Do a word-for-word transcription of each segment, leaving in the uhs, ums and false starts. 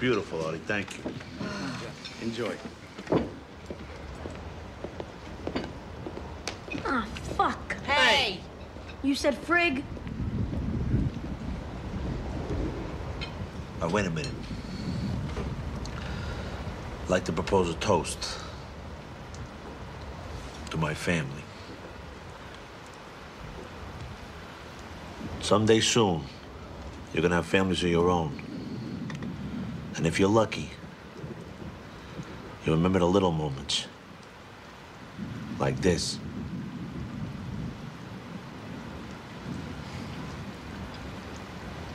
beautiful, Ari. Thank you. Enjoy. Ah, fuck. Hey! You said frig? Now, wait a minute. I'd like to propose a toast to my family. Someday soon, you're gonna have families of your own. And if you're lucky, you remember the little moments. Like this.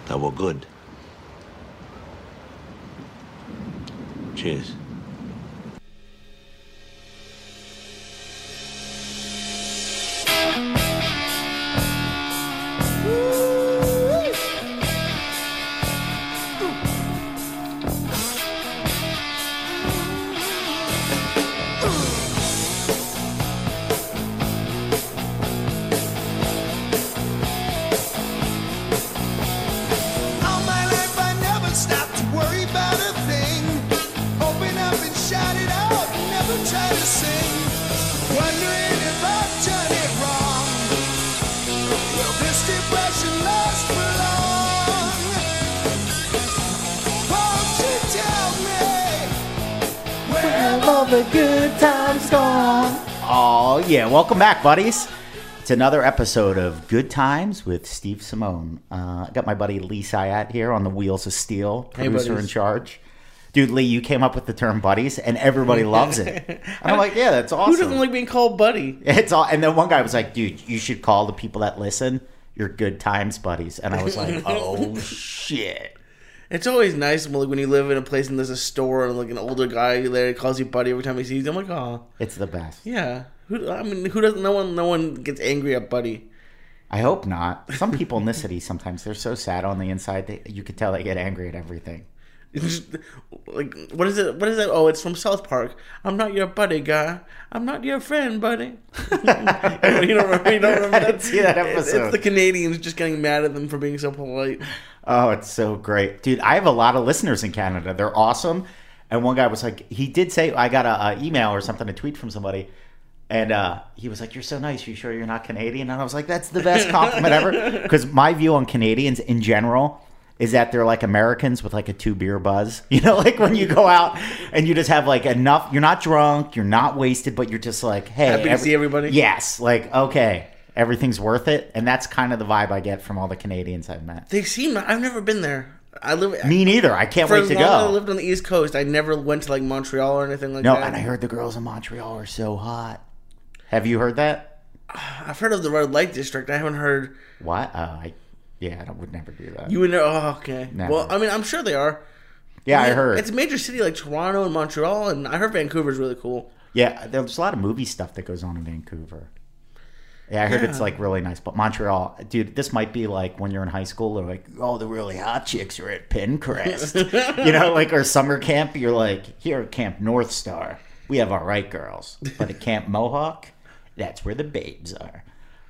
That were good. Cheers. Yeah, welcome back, buddies. It's another episode of Good Times with Steve Simone. Uh, I got my buddy Lee Syatt here on the Wheels of Steel, producer hey, in charge. Dude, Lee, you came up with the term buddies, and everybody loves it. And I'm like, yeah, that's awesome. Who doesn't like being called buddy? It's all. And then one guy was like, dude, you should call the people that listen your Good Times buddies. And I was like, oh, shit. It's always nice when, like, when you live in a place and there's a store and like an older guy there calls you buddy every time he sees you. I'm like, oh, it's the best. Yeah, who, I mean, who doesn't? No one, no one gets angry at buddy. I hope not. Some people in this city sometimes they're so sad on the inside that you could tell they get angry at everything. It's just, like, what is it? What is that? Oh, it's from South Park. I'm not your buddy, guy. I'm not your friend, buddy. you, know, you don't remember? You don't remember that? I didn't see that episode. It's, it's the Canadians just getting mad at them for being so polite. Oh, it's so great, dude! I have a lot of listeners in Canada. They're awesome. And one guy was like, he did say, I got a, a email or something, a tweet from somebody, and uh, he was like, "You're so nice. You sure you're not Canadian?" And I was like, "That's the best compliment ever." Because my view on Canadians in general is that they're like Americans with like a two beer buzz. You know, like when you go out and you just have like enough. You're not drunk. You're not wasted, but you're just like, "Hey, happy every- to see everybody." Yes, like okay. Everything's worth it, and that's kind of the vibe I get from all the Canadians I've met. They seem... I've never been there. I live... Me neither. I can't wait to go. For as long as I lived on the East Coast, I never went to, like, Montreal or anything like that. No, and I heard the girls in Montreal are so hot. Have you heard that? I've heard of the Red Light District. I haven't heard... What? Oh, I... Yeah, I would never do that. You would never... Oh, okay. Never. Well, I mean, I'm sure they are. Yeah, I, mean, I heard. It's a major city like Toronto and Montreal, and I heard Vancouver's really cool. Yeah, there's a lot of movie stuff that goes on in Vancouver. Yeah, I heard yeah. It's, like, really nice. But Montreal, dude, this might be, like, when you're in high school, they're like, oh, the really hot chicks are at Pencrest. You know, like, or summer camp, you're like, here at Camp North Star, we have our right girls. But at Camp Mohawk, that's where the babes are.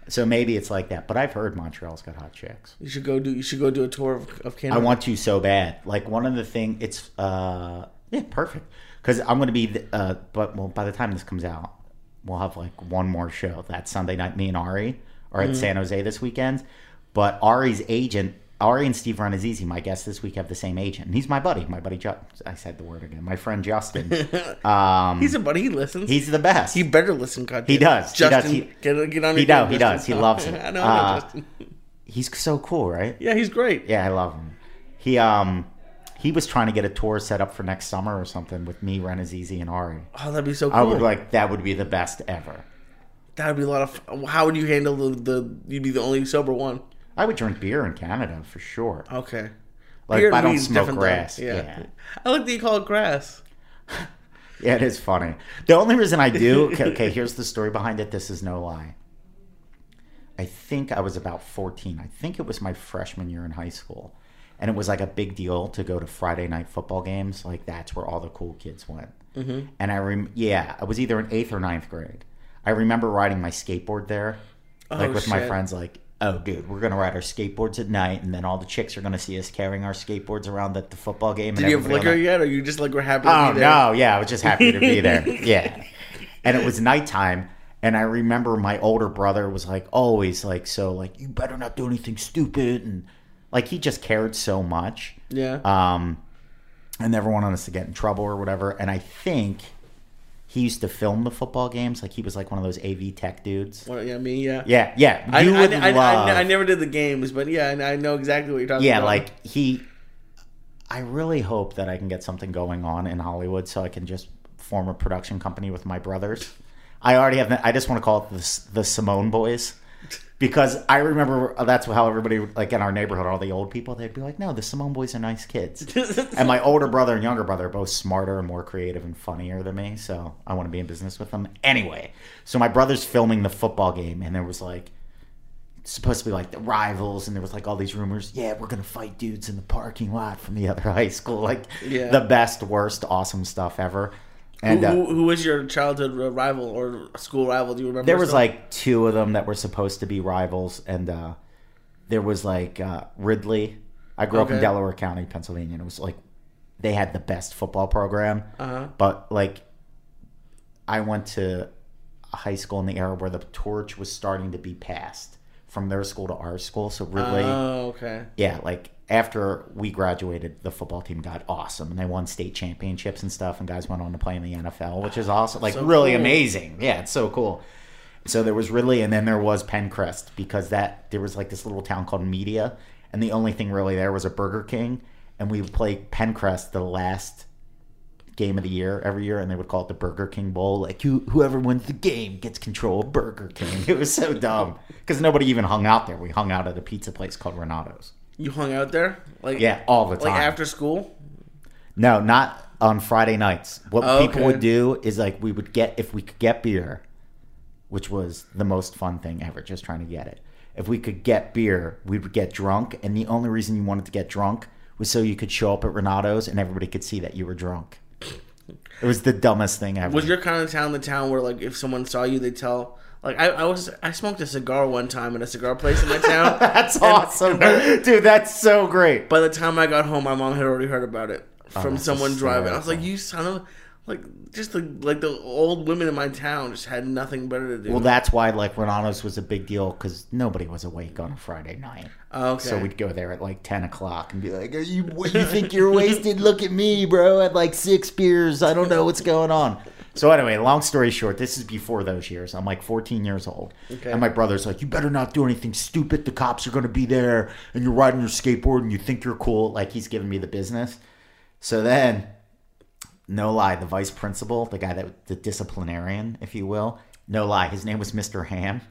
So maybe it's like that. But I've heard Montreal's got hot chicks. You should go do You should go do a tour of, of Canada. I want to so bad. Like, one of the things, it's, uh, yeah, perfect. Because I'm going to be, the, uh, but, well, by the time this comes out, we'll have, like, one more show. That Sunday night, me and Ari are at mm. San Jose this weekend. But Ari's agent, Ari and Steve Rannazzisi, my guest this week, have the same agent. And he's my buddy. My buddy, Ju- I said the word again. My friend Justin. Um, he's a buddy. He listens. He's the best. He better listen, goddamn. He does. Justin, he does. He, get, get on he, does, he does. He loves it. I know, I know Justin. Uh, he's so cool, right? Yeah, he's great. Yeah, I love him. He, um... He was trying to get a tour set up for next summer or something with me, Rannazzisi, and Ari. Oh, that'd be so cool. I would like, that would be the best ever. That would be a lot of fun. How would you handle the, the, you'd be the only sober one? I would drink beer in Canada for sure. Okay. Like, beer, I don't smoke grass. Yeah. yeah. I like that you call it grass. Yeah, it is funny. The only reason I do, okay, okay, here's the story behind it. This is no lie. I think I was about fourteen. I think it was my freshman year in high school. And it was like a big deal to go to Friday night football games. Like, that's where all the cool kids went. Mm-hmm. And I rem- yeah, I was either in eighth or ninth grade. I remember riding my skateboard there, oh, like with shit. my friends. Like, oh, dude, we're going to ride our skateboards at night, and then all the chicks are going to see us carrying our skateboards around at the football game. Did and you have liquor yet, or you just like were happy to oh, be there? Oh, no, yeah, I was just happy to be there. Yeah. And it was nighttime, and I remember my older brother was like always like, so like, you better not do anything stupid. And like, he just cared so much. Yeah. Um, and never wanted us to get in trouble or whatever. And I think he used to film the football games. Like, he was like one of those A V tech dudes. Well, yeah, I mean, yeah. Yeah, yeah. You I, would I, love... I, I, I never did the games, but yeah, I know exactly what you're talking yeah, about. Yeah, like, he... I really hope that I can get something going on in Hollywood so I can just form a production company with my brothers. I already have... I just want to call it the, the Simone Boys. Because I remember that's how everybody, like in our neighborhood, all the old people, they'd be like, no, the Simone Boys are nice kids. And my older brother and younger brother are both smarter and more creative and funnier than me. So I want to be in business with them. Anyway, so my brother's filming the football game, and there was like, it's supposed to be like the rivals, and there was like all these rumors. Yeah, we're going to fight dudes in the parking lot from the other high school. Like yeah. the best, worst, awesome stuff ever. And, uh, who, who, who was your childhood rival or school rival? Do you remember? There was like two of them that were supposed to be rivals, and uh, there was like uh, Ridley. I grew okay. up in Delaware County, Pennsylvania, and it was like they had the best football program. Uh-huh. But like, I went to a high school in the era where the torch was starting to be passed from their school to our school. So Ridley, oh okay, yeah, like. After we graduated, the football team got awesome, and they won state championships and stuff, and guys went on to play in the N F L, which is awesome. Like, so really cool. Amazing. Yeah, it's so cool. So there was Ridley, and then there was Pencrest, because that there was, like, this little town called Media, and the only thing really there was a Burger King, and we would play Pencrest the last game of the year every year, and they would call it the Burger King Bowl. Like, who, whoever wins the game gets control of Burger King. It was so dumb, because nobody even hung out there. We hung out at a pizza place called Renato's. You hung out there? Like yeah, all the time. Like after school? No, not on Friday nights. What oh, okay. people would do is like we would get, if we could get beer, which was the most fun thing ever, just trying to get it. If we could get beer, we would get drunk. And the only reason you wanted to get drunk was so you could show up at Renato's and everybody could see that you were drunk. It was the dumbest thing ever. Was your kind of town the town where like if someone saw you, they'd tell... Like, I, I was, I smoked a cigar one time at a cigar place in my town. That's and, awesome. Dude, that's so great. By the time I got home, my mom had already heard about it from oh, someone driving. I was like, you son of, like, just the, like the old women in my town just had nothing better to do. Well, that's why, like, Renato's was a big deal because nobody was awake on a Friday night. Oh, okay. So we'd go there at, like, ten o'clock and be like, are you, you think you're wasted? Look at me, bro. I had, like, six beers. I don't know what's going on. So anyway, long story short, this is before those years. I'm like fourteen years old. Okay. And my brother's like, you better not do anything stupid. The cops are going to be there. And you're riding your skateboard and you think you're cool. Like, he's giving me the business. So then, no lie, the vice principal, the guy that, the disciplinarian, if you will. No lie, his name was Mister Ham.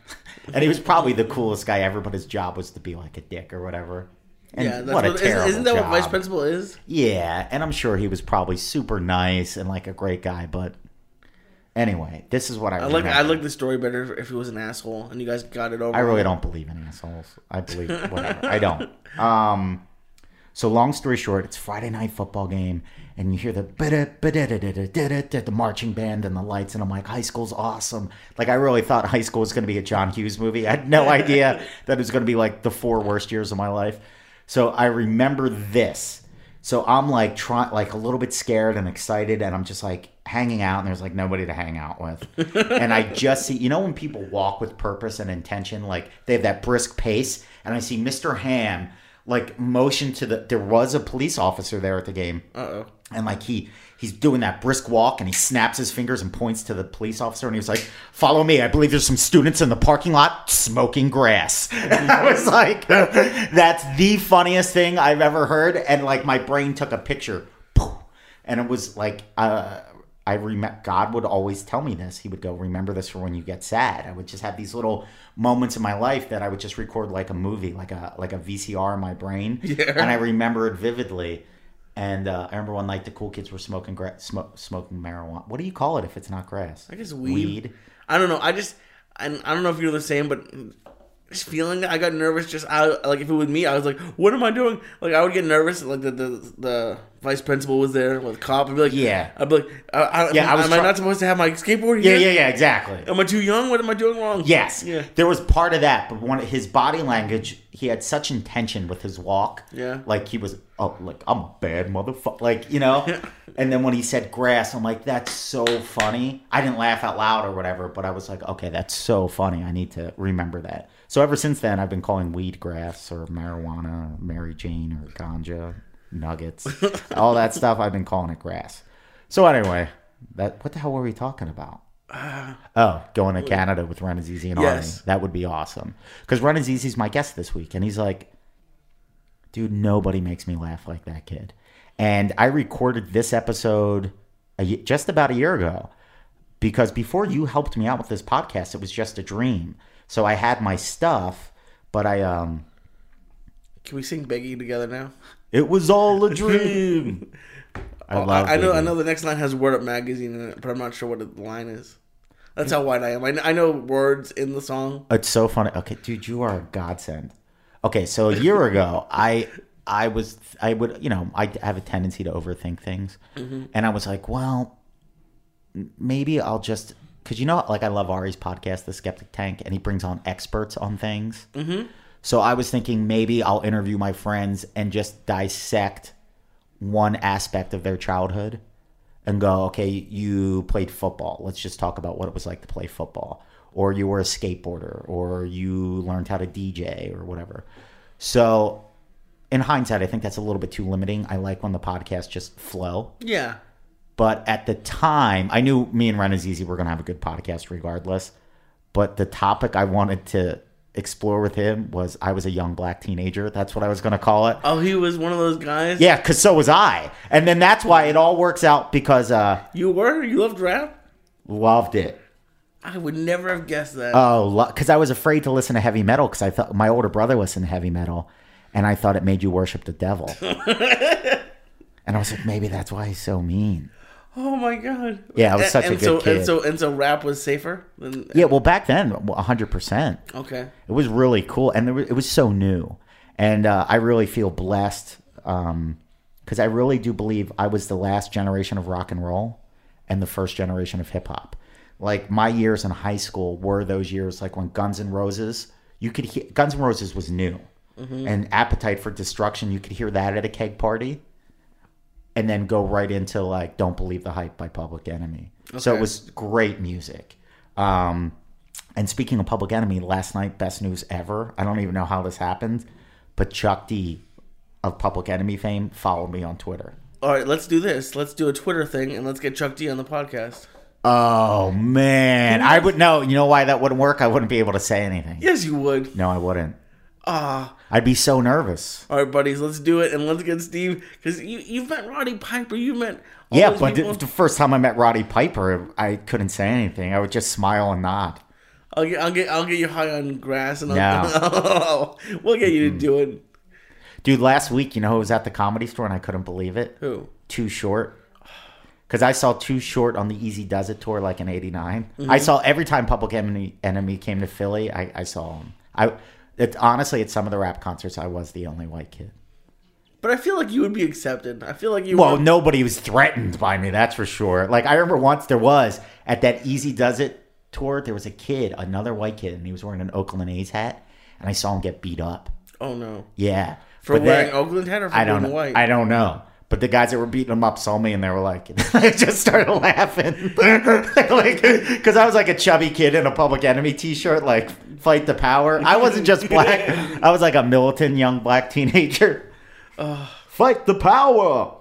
And he was probably the coolest guy ever, but his job was to be like a dick or whatever. And yeah, that's what a what, terrible Isn't that job. What vice principal is? Yeah, and I'm sure he was probably super nice and like a great guy, but... Anyway, this is what I, I like. I like the story better if he was an asshole, and you guys got it over. I really don't believe in assholes. I believe whatever. I don't. Um, so long story short, it's Friday night football game, and you hear the the marching band and the lights, and I'm like, high school's awesome. Like, I really thought high school was going to be a John Hughes movie. I had no idea that it was going to be like the four worst years of my life. So I remember this. So I'm like trying, like a little bit scared and excited, and I'm just like. Hanging out, and there's like nobody to hang out with. And I just see, you know, when people walk with purpose and intention, like they have that brisk pace, and I see Mister Ham like motion to the, there was a police officer there at the game. Uh-oh. And like he, he's doing that brisk walk, and he snaps his fingers and points to the police officer, and he was like, follow me, I believe there's some students in the parking lot smoking grass. And I was like, that's the funniest thing I've ever heard. And like my brain took a picture, and it was like, uh, I remember God would always tell me this. He would go, remember this for when you get sad. I would just have these little moments in my life that I would just record like a movie, like a like a V C R in my brain. Yeah. And I remember it vividly. And uh, I remember one night the cool kids were smoking gra- sm- smoking marijuana. What do you call it if it's not grass? I guess weed. Weed. I don't know. I just I, I don't know if you're the same, but feeling that I got nervous. Just out, like if it was me, I was like, "What am I doing?" Like I would get nervous. Like the the, the vice principal was there with the cop. I'd be like, "Yeah." I'd be like, I, I, "Yeah." Am, I was am try- I not supposed to have my skateboard here? Yeah, yeah, yeah. Exactly. Am I too young? What am I doing wrong? Yes. Yeah. There was part of that, but one his body language. He had such intention with his walk. Yeah. Like he was, oh, like I'm a bad motherfucker. Like you know. And then when he said grass, I'm like, that's so funny. I didn't laugh out loud or whatever, but I was like, okay, that's so funny. I need to remember that. So ever since then, I've been calling weed grass or marijuana or Mary Jane or ganja, nuggets, all that stuff. I've been calling it grass. So anyway, that what the hell were we talking about? Uh, oh, going to Canada with Rannazzisi and yes. Ari. That would be awesome. Because Rannazzisi's my guest this week, and he's like, dude, nobody makes me laugh like that kid. And I recorded this episode a, just about a year ago because before you helped me out with this podcast, it was just a dream. So I had my stuff, but I... um. Can we sing Biggie together now? It was all a dream. I oh, love I, I know. I know the next line has Word Up Magazine in it, but I'm not sure what the line is. That's how wide I am. I know, I know words in the song. It's so funny. Okay, dude, you are a godsend. Okay, so a year ago, I... I was, I would, you know, I have a tendency to overthink things. Mm-hmm. And I was like, well, maybe I'll just, because you know, like I love Ari's podcast, The Skeptic Tank, and he brings on experts on things. Mm-hmm. So I was thinking maybe I'll interview my friends and just dissect one aspect of their childhood and go, okay, you played football. Let's just talk about what it was like to play football. Or you were a skateboarder, or you learned how to D J or whatever. So... in hindsight, I think that's a little bit too limiting. I like when the podcasts just flow. Yeah. But at the time, I knew me and Rannazzisi were going to have a good podcast regardless. But the topic I wanted to explore with him was I was a young black teenager. That's what I was going to call it. Oh, he was one of those guys? Yeah, because so was I. And then that's why it all works out because... Uh, you were? You loved rap? Loved it. I would never have guessed that. Oh, because I was afraid to listen to heavy metal because I thought my older brother listened to heavy metal. And I thought it made you worship the devil. And I was like, maybe that's why he's so mean. Oh, my God. Yeah, I was such and, and a good so, kid. And so, and so rap was safer? Than- yeah, well, back then, one hundred percent. Okay. It was really cool. And it was, it was so new. And uh, I really feel blessed um, because I really do believe I was the last generation of rock and roll and the first generation of hip-hop. Like, my years in high school were those years, like, when Guns N' Roses, you could hear, Guns N' Roses was new. Mm-hmm. And Appetite for Destruction, you could hear that at a keg party and then go right into like Don't Believe the Hype by Public Enemy. Okay. So it was great music. Um, and speaking of Public Enemy, last night, best news ever. I don't even know how this happened, but Chuck D of Public Enemy fame followed me on Twitter. All right, let's do this. Let's do a Twitter thing and let's get Chuck D on the podcast. Oh, man. I would know. You know why that wouldn't work? I wouldn't be able to say anything. Yes, you would. No, I wouldn't. Ah, uh, I'd be so nervous. All right, buddies, let's do it, and let's get Steve, because you, you've met Roddy Piper, you met all Yeah, but people. The first time I met Roddy Piper, I couldn't say anything. I would just smile and nod. I'll get, I'll get, I'll get you high on grass, and I'll, no. We'll get you to do it. Dude, last week, you know, I was at the Comedy Store, and I couldn't believe it. Who? Too Short. Because I saw Too Short on the Easy Does It tour, like in eighty-nine. Mm-hmm. I saw every time Public Enemy, Enemy came to Philly, I, I saw him. I... It, honestly, at some of the rap concerts, I was the only white kid. But I feel like you would be accepted. I feel like you Well, would... nobody was threatened by me, that's for sure. Like, I remember once there was, at that Easy Does It tour, there was a kid, another white kid, and he was wearing an Oakland A's hat, and I saw him get beat up. Oh, no. Yeah. For but wearing that, Oakland hat or for I don't being know, white? I don't know. But the guys that were beating him up saw me, and they were like, I just started laughing. like, because I was like a chubby kid in a Public Enemy t-shirt, like, fight the power. I wasn't just black. I was like a militant young black teenager. Uh, fight the power.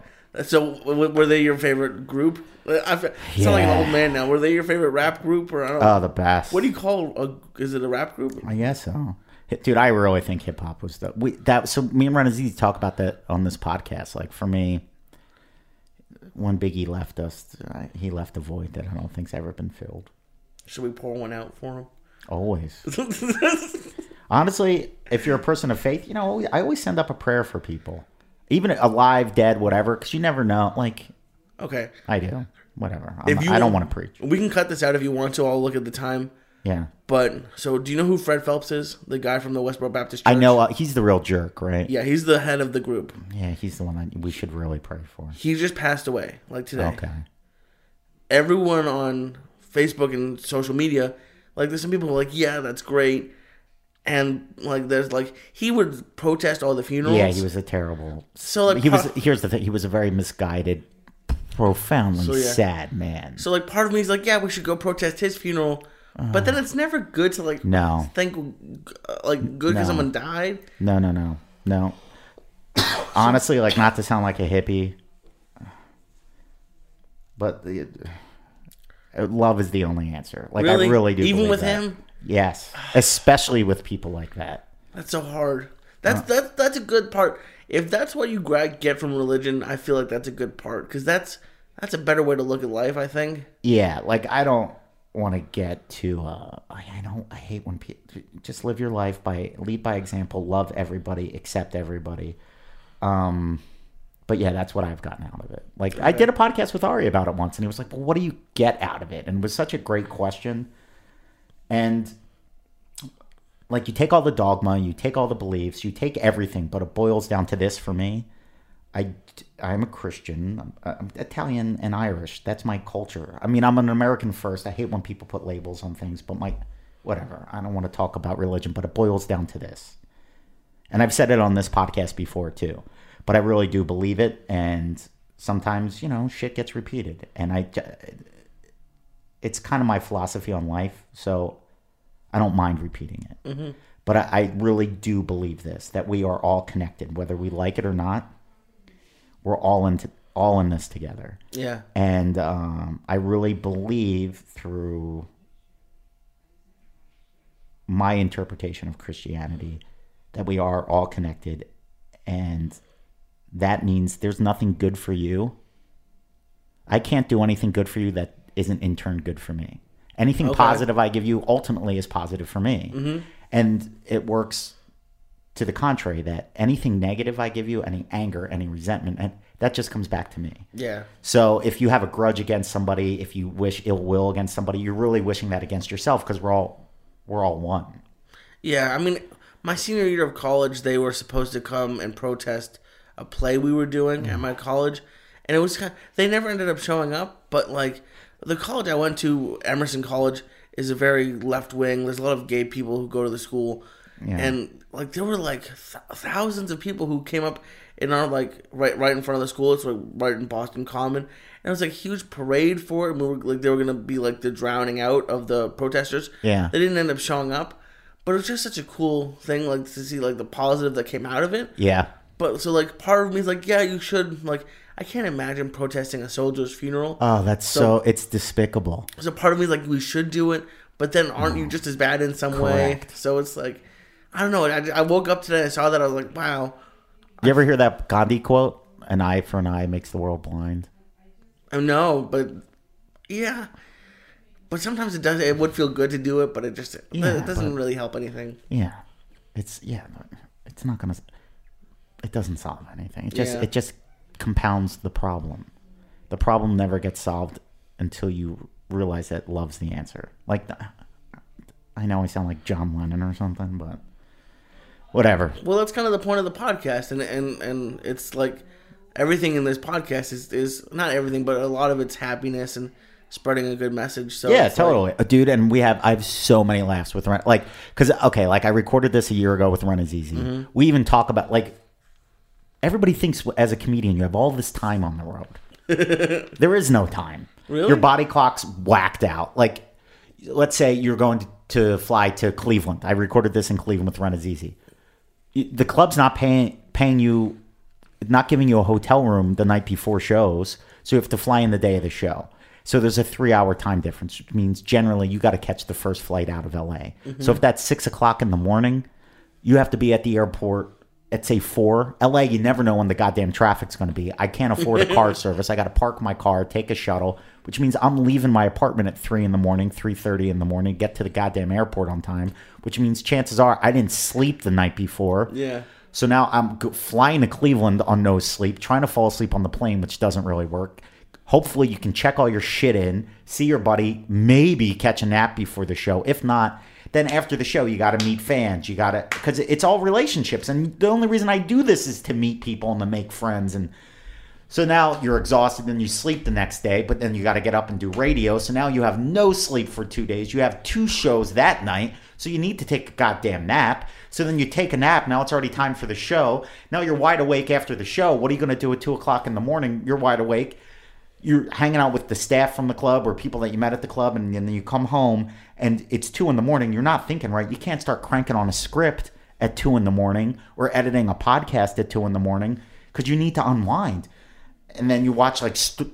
So, were they your favorite group? I sound yeah. like an old man now. Were they your favorite rap group? Or I don't, oh, the best. What do you call a, is it a rap group? I guess so. Dude, I really think hip hop was the we that so me and Rannazzisi talk about that on this podcast. Like for me, when Biggie left us, I, he left a void that I don't think's ever been filled. Should we pour one out for him? Always. Honestly, if you're a person of faith, you know, I always send up a prayer for people, even alive, dead, whatever, because you never know. Like, okay, I do, whatever. If you, I don't want to preach. We can cut this out if you want to. I'll look at the time. Yeah. But, so do you know who Fred Phelps is? The guy from the Westboro Baptist Church? I know. Uh, he's the real jerk, right? Yeah, he's the head of the group. Yeah, he's the one that we should really pray for. He just passed away, like today. Okay. Everyone on Facebook and social media, like there's some people who are like, yeah, that's great. And like there's like he would protest all the funerals. Yeah, he was a terrible. So like he was. Here's the thing. He was a very misguided, profoundly so, yeah. sad man. So like part of me is like, yeah, we should go protest his funeral. Uh, but then it's never good to like no think like good because no. someone died. No, no, no, no. Honestly, like not to sound like a hippie, but the, love is the only answer. Like really? I really do. Even with that. him. Yes, especially with people like that. That's so hard. That's that's that's a good part. If that's what you get from religion, I feel like that's a good part because that's that's a better way to look at life, I think. Yeah, like I don't want to get to. Uh, I don't. I hate when people just live your life by lead by example, love everybody, accept everybody. Um, but yeah, that's what I've gotten out of it. Like right. I did a podcast with Ari about it once, and he was like, "Well, what do you get out of it?" And it was such a great question. And, like, you take all the dogma, you take all the beliefs, you take everything, but it boils down to this for me. I, I'm a Christian. I'm, I'm Italian and Irish. That's my culture. I mean, I'm an American first. I hate when people put labels on things, but my, whatever. I don't want to talk about religion, but it boils down to this. And I've said it on this podcast before, too. But I really do believe it, and sometimes, you know, shit gets repeated. And I... It's kind of my philosophy on life, so I don't mind repeating it. Mm-hmm. But I, I really do believe this, that we are all connected. Whether we like it or not, we're all in, to, all in this together. Yeah. And um, I really believe through my interpretation of Christianity that we are all connected. And that means there's nothing good for you. I can't do anything good for you that isn't in turn good for me. Anything okay. positive I give you ultimately is positive for me. Mm-hmm. And it works to the contrary, that anything negative I give you, any anger, any resentment, and that just comes back to me. Yeah. So if you have a grudge against somebody, if you wish ill will against somebody, you're really wishing that against yourself because we're all we're all one. Yeah, I mean, my senior year of college, they were supposed to come and protest a play we were doing mm. at my college, and it was kind of, they never ended up showing up, but like the college I went to, Emerson College, is a very left-wing. There's a lot of gay people who go to the school. Yeah. And, like, there were, like, th- thousands of people who came up in our, like, right right in front of the school. It's, like, right in Boston Common. And it was, like, a huge parade for it. And we were, like, they were going to be, like, the drowning out of the protesters. Yeah. They didn't end up showing up. But it was just such a cool thing, like, to see, like, the positive that came out of it. Yeah. But, so, like, part of me is, like, yeah, you should, like... I can't imagine protesting a soldier's funeral. Oh, that's so, so... It's despicable. So part of me is like, we should do it, but then aren't no. you just as bad in some Correct. way? So it's like, I don't know. I, I woke up today and I saw that. I was like, wow. You ever hear that Gandhi quote? An eye for an eye makes the world blind. I know, but yeah. But sometimes it does. It would feel good to do it, but it just yeah, it doesn't but, really help anything. Yeah. It's, yeah, it's not going to... It doesn't solve anything. It just, yeah. it just... compounds the problem. The problem never gets solved until you realize that love's the answer. Like, the, I know I sound like John Lennon or something, but whatever. Well, that's kind of the point of the podcast, and and, and it's like everything in this podcast is, is not everything, but a lot of it's happiness and spreading a good message. So yeah, totally, like, dude. And we have I have so many laughs with Ren, like because okay, like I recorded this a year ago with Rannazzisi. Mm-hmm. We even talk about like. Everybody thinks as a comedian you have all this time on the road. There is no time. Really? Your body clock's whacked out. Like, let's say you're going to, to fly to Cleveland. I recorded this in Cleveland with Rannazzisi. The club's not paying paying you, not giving you a hotel room the night before shows, so you have to fly in the day of the show. So there's a three-hour time difference, which means generally you got to catch the first flight out of L A. Mm-hmm. So if that's six o'clock in the morning, you have to be at the airport at say four. L A, you never know when the goddamn traffic's going to be. I can't afford a car service. I got to park my car, take a shuttle, which means I'm leaving my apartment at three in the morning, three thirty in the morning, get to the goddamn airport on time, which means chances are I didn't sleep the night before. Yeah. So now I'm flying to Cleveland on no sleep, trying to fall asleep on the plane, which doesn't really work. Hopefully you can check all your shit in, see your buddy, maybe catch a nap before the show. If not, then after the show, you got to meet fans. You got to, because it's all relationships. And the only reason I do this is to meet people and to make friends. And so now you're exhausted and you sleep the next day, but then you got to get up and do radio. So now you have no sleep for two days. You have two shows that night. So you need to take a goddamn nap. So then you take a nap. Now it's already time for the show. Now you're wide awake after the show. What are you going to do at two o'clock in the morning? You're wide awake. You're hanging out with the staff from the club or people that you met at the club, and, and then you come home and it's two in the morning. You're not thinking right. You can't start cranking on a script at two in the morning or editing a podcast at two in the morning because you need to unwind. And then you watch like stu-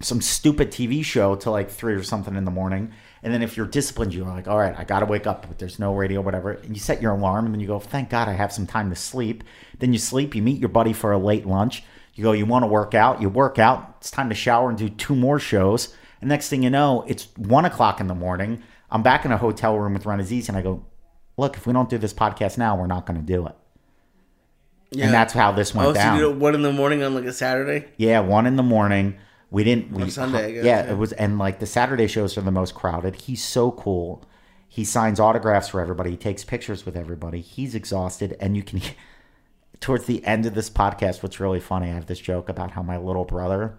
some stupid T V show till like three or something in the morning. And then if you're disciplined, you're like, all right, I got to wake up, but there's no radio, whatever. And you set your alarm and then you go, thank God I have some time to sleep. Then you sleep, you meet your buddy for a late lunch. You go, you want to work out, you work out, it's time to shower and do two more shows. And next thing you know, it's one o'clock in the morning. I'm back in a hotel room with Rannazzisi and I go, look, if we don't do this podcast now, we're not going to do it. Yeah. And that's how this went oh, down. Oh, so you did it one in the morning on like a Saturday? Yeah, one in the morning. We didn't. We, on Sunday, I guess. Yeah, yeah, it was. And like the Saturday shows are the most crowded. He's so cool. He signs autographs for everybody. He takes pictures with everybody. He's exhausted. And you can... Towards the end of this podcast, what's really funny, I have this joke about how my little brother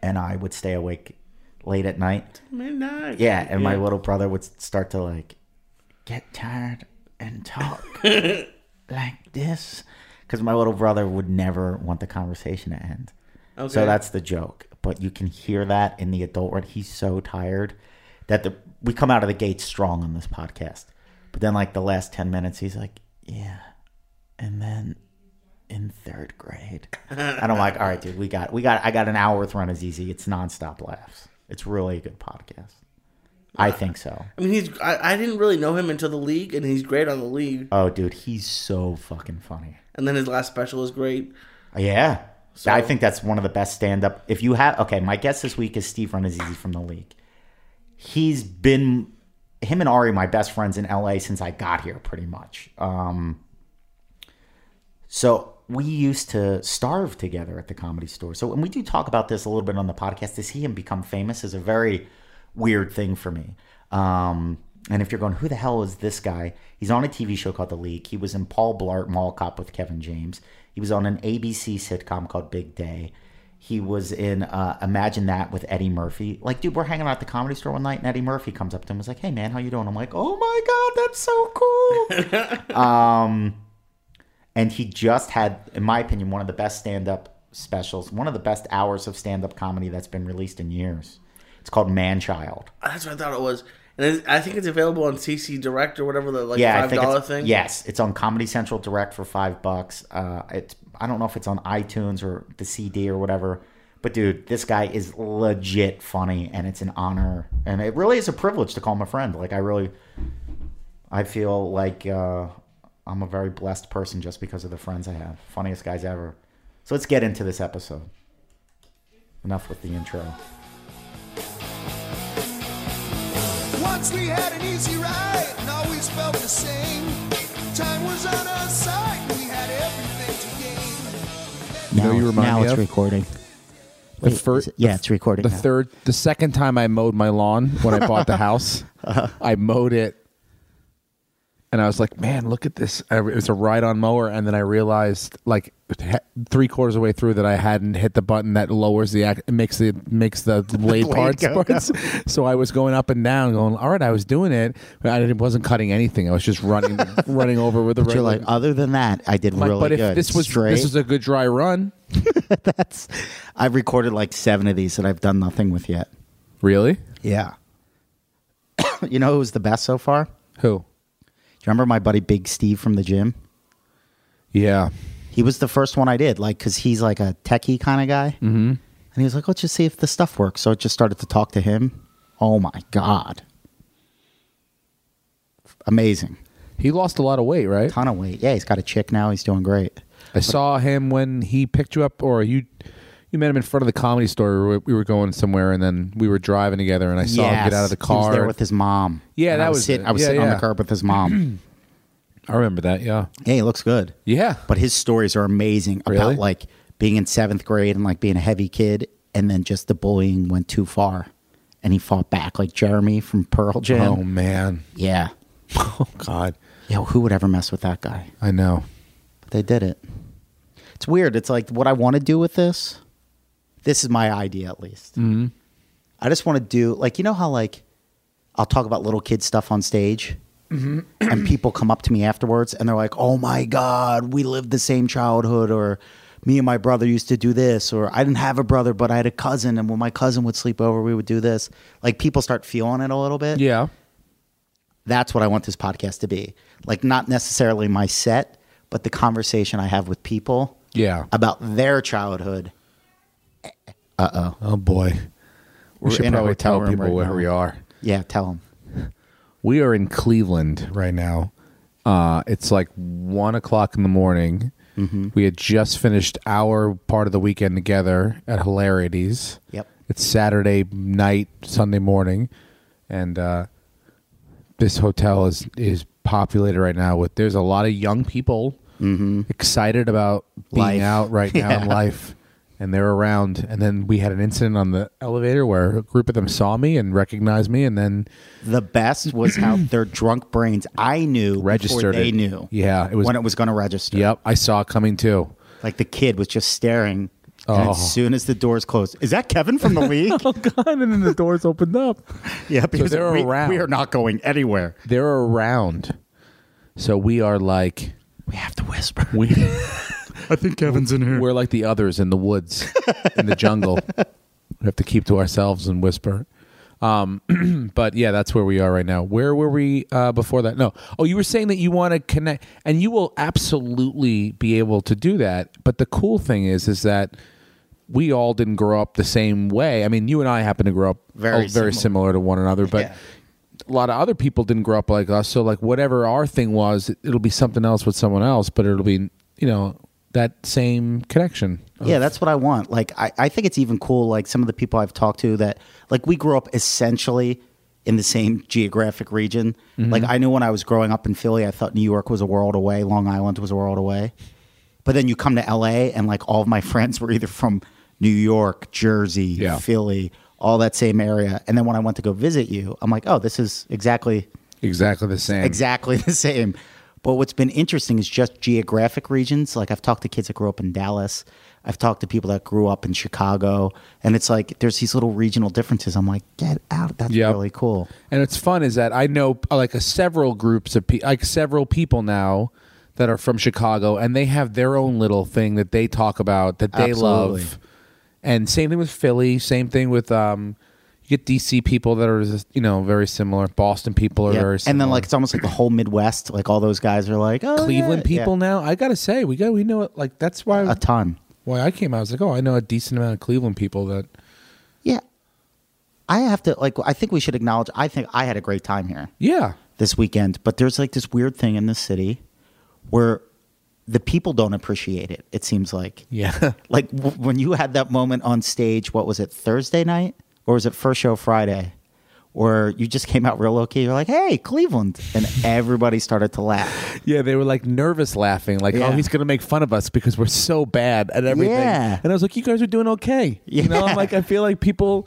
and I would stay awake late at night. Midnight. Yeah, and yeah. my little brother would start to like get tired and talk like this because my little brother would never want the conversation to end. Okay. So that's the joke. But you can hear that in the adult world. He's so tired that the we come out of the gate strong on this podcast. But then like the last ten minutes, he's like, yeah. And then... in third grade. And I'm like, all right, dude, we got, we got, I got an hour with Rannazzisi. It's nonstop laughs. It's really a good podcast. Yeah. I think so. I mean, he's, I, I didn't really know him until The League, and he's great on The League. Oh, dude, he's so fucking funny. And then his last special is great. Yeah. So. I think that's one of the best stand-up. If you have, okay, my guest this week is Steve Rannazzisi from The League. He's been, him and Ari, my best friends in L A since I got here, pretty much. Um, so, we used to starve together at the Comedy Store. So, and we do talk about this a little bit on the podcast. To see him become famous is a very weird thing for me. Um, and if you're going, who the hell is this guy? He's on a T V show called The League. He was in Paul Blart Mall Cop with Kevin James. He was on an A B C sitcom called Big Day. He was in uh, Imagine That with Eddie Murphy. Like, dude, we're hanging out at the Comedy Store one night, and Eddie Murphy comes up to him and was like, hey, man, how you doing? I'm like, oh, my God, that's so cool. um... And he just had, in my opinion, one of the best stand-up specials, one of the best hours of stand-up comedy that's been released in years. It's called Man-Child. That's what I thought it was. And I think it's available on C C Direct or whatever, the like yeah, five dollars thing. Yes, it's on Comedy Central Direct for five bucks. Uh, it's, I don't know if it's on iTunes or the C D or whatever. But, dude, this guy is legit funny, and it's an honor. And it really is a privilege to call him a friend. Like, I really, I feel like... Uh, I'm a very blessed person just because of the friends I have. Funniest guys ever. So let's get into this episode. Enough with the intro. Once we had an easy ride and always felt the same. Time was on our side and we had everything to gain. You know, you remind me of? Now it's recording. The first, it, yeah, it's recording. The now. third, the second time I mowed my lawn when I bought the house, uh-huh. I mowed it. And I was like, man, look at this. It was a ride-on mower. And then I realized, like, three quarters of the way through that I hadn't hit the button that lowers the act. It makes the, makes the blade, blade parts. Go, parts. Go. So I was going up and down going, all right, I was doing it. But I wasn't cutting anything. I was just running running over with the but you're like, other than that, I did like, really but good. But if this was, this was a good dry run. That's. I've recorded like seven of these that I've done nothing with yet. Really? Yeah. You know who's the best so far? Who? Do you remember my buddy Big Steve from the gym? Yeah. He was the first one I did, like, because he's like a techie kind of guy. Mm-hmm. And he was like, let's just see if the stuff works. So I just started to talk to him. Oh, my God. Amazing. He lost a lot of weight, right? A ton of weight. Yeah, he's got a chick now. He's doing great. I but- saw him when he picked you up, or you... You met him in front of the Comedy Store. We were going somewhere, and then we were driving together, and I saw yes, him get out of the car. He was there with his mom. Yeah, and that I was, was sit, I was yeah, sitting yeah. on the curb with his mom. I remember that, yeah. Yeah, he looks good. Yeah. But his stories are amazing really? About, like, being in seventh grade and, like, being a heavy kid and then just the bullying went too far, and he fought back like Jeremy from Pearl Jam. Oh, man. Yeah. Oh, God. Yo, who would ever mess with that guy? I know. But they did it. It's weird. It's like what I want to do with this. This is my idea, at least. Mm-hmm. I just want to do, like, you know how, like, I'll talk about little kid stuff on stage, mm-hmm. and people come up to me afterwards, and they're like, oh, my God, we lived the same childhood, or me and my brother used to do this, or I didn't have a brother, but I had a cousin, and when my cousin would sleep over, we would do this. Like, people start feeling it a little bit. Yeah. That's what I want this podcast to be. Like, not necessarily my set, but the conversation I have with people yeah. about their childhood. Uh-oh. Oh, boy. We, we should probably tell people right where now. we are. Yeah, tell them. We are in Cleveland right now. Uh, it's like one o'clock in the morning. Mm-hmm. We had just finished our part of the weekend together at Hilarities. Yep. It's Saturday night, Sunday morning. And uh, this hotel is, is populated right now with, there's a lot of young people mm-hmm. excited about being life. out right now yeah. in life. And they're around, and then we had an incident on the elevator where a group of them saw me and recognized me, and then the best was how their drunk brains I knew registered. They it. knew, yeah, it was when it was going to register. Yep, I saw it coming too. Like the kid was just staring, and oh. as soon as the doors closed, is that Kevin from the league? Oh God! And then the doors opened up. Yeah, because so they're we, around. We are not going anywhere. They're around, so we are like we have to whisper. We. I think Kevin's in here. We're like the others in the woods, in the jungle. We have to keep to ourselves and whisper. Um, but yeah, that's where we are right now. Where were we uh, before that? No. Oh, you were saying that you want to connect, and you will absolutely be able to do that. But the cool thing is, is that we all didn't grow up the same way. I mean, you and I happen to grow up very, oh, very similar. similar to one another, but yeah. a lot of other people didn't grow up like us. So like whatever our thing was, it'll be something else with someone else, but it'll be, you know... that same connection. Of- yeah, that's what I want. Like, I, I think it's even cool, like, some of the people I've talked to that, like, we grew up essentially in the same geographic region. Mm-hmm. Like, I knew when I was growing up in Philly, I thought New York was a world away, Long Island was a world away. But then you come to L A, and, like, all of my friends were either from New York, Jersey, yeah. Philly, all that same area. And then when I went to go visit you, I'm like, oh, this is exactly... Exactly the same. Exactly the same. But what's been interesting is just geographic regions. Like I've talked to kids that grew up in Dallas. I've talked to people that grew up in Chicago. And it's like there's these little regional differences. I'm like, get out. That's yep. really cool. And what's fun is that I know like a several groups of pe- like several people now that are from Chicago, and they have their own little thing that they talk about that they Absolutely. love. And same thing with Philly. Same thing with um, you get D C people that are, you know, very similar. Boston people are yep. very similar. And then, like, it's almost like the whole Midwest. Like, all those guys are like, oh, Cleveland yeah, people yeah. now. I got to say, we got, we know it. Like, that's why. A ton. Why I came out. I was like, oh, I know a decent amount of Cleveland people that. Yeah. I have to, like, I think we should acknowledge, I think I had a great time here. Yeah. This weekend. But there's, like, this weird thing in this city where the people don't appreciate it, it seems like. Yeah. Like, w- when you had that moment on stage, what was it, Thursday night? Or was it first show Friday? Or you just came out real low-key. You're like, hey, Cleveland. And everybody started to laugh. Yeah, they were like nervous laughing. Like, yeah. oh, he's going to make fun of us because we're so bad at everything. Yeah. And I was like, you guys are doing okay. Yeah. You know, I'm like, I feel like people,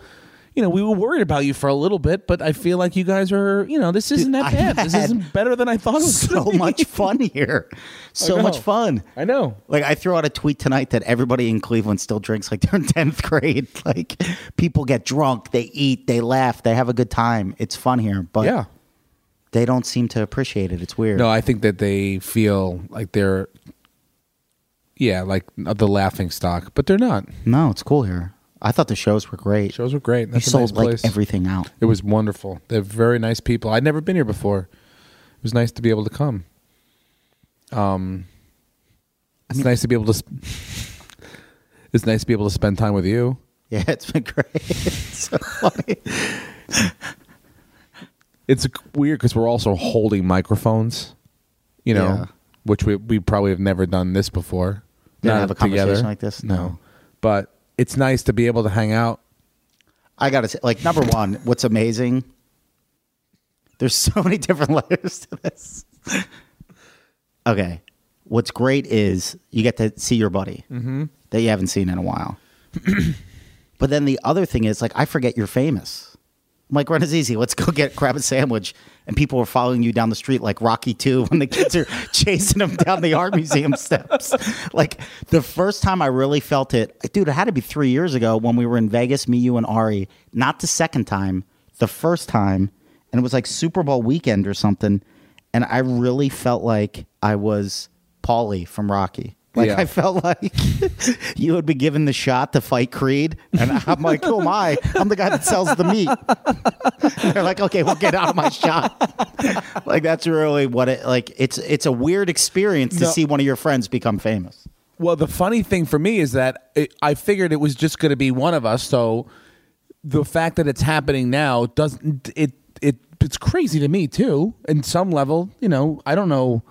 you know, we were worried about you for a little bit, but I feel like you guys are, you know, this isn't Dude, that bad. This isn't better than I thought it was. So much fun here. So much fun. I know. Like, I threw out a tweet tonight that everybody in Cleveland still drinks like they're in tenth grade. Like, people get drunk, they eat, they laugh, they have a good time. It's fun here, but yeah. they don't seem to appreciate it. It's weird. No, I think that they feel like they're, yeah, like the laughing stock, but they're not. No, it's cool here. I thought the shows were great. Shows were great. That's a nice place. You sold like everything out. It was wonderful. They're very nice people. I'd never been here before. It was nice to be able to come. Um, it's I mean, nice to be able to. Sp- it's nice to be able to spend time with you. Yeah, it's been great. It's so funny. It's weird because we're also holding microphones, you know, yeah. which we we probably have never done this before. Didn't Not have a conversation together. like this. No, no. But. It's nice to be able to hang out. I got to say, like, number one, what's amazing, there's so many different layers to this. Okay. What's great is you get to see your buddy mm-hmm. that you haven't seen in a while. But then the other thing is, like, I forget you're famous. I'm like, Rannazzisi, let's go get a crab and sandwich. And people were following you down the street like Rocky two when the kids are chasing them down the art museum steps. Like, the first time I really felt it, dude, it had to be three years ago when we were in Vegas, me, you, and Ari. Not the second time, the first time. And it was like Super Bowl weekend or something. And I really felt like I was Paulie from Rocky. Like, yeah. I felt like you had been given the shot to fight Creed. And I'm like, who am I? I'm the guy that sells the meat. And they're like, okay, well, get out of my shot. Like, that's really what it, like, it's it's a weird experience to no. see one of your friends become famous. Well, the funny thing for me is that it, I figured it was just going to be one of us. So the fact that it's happening now, doesn't it, it it's crazy to me, too. In some level, you know, I don't know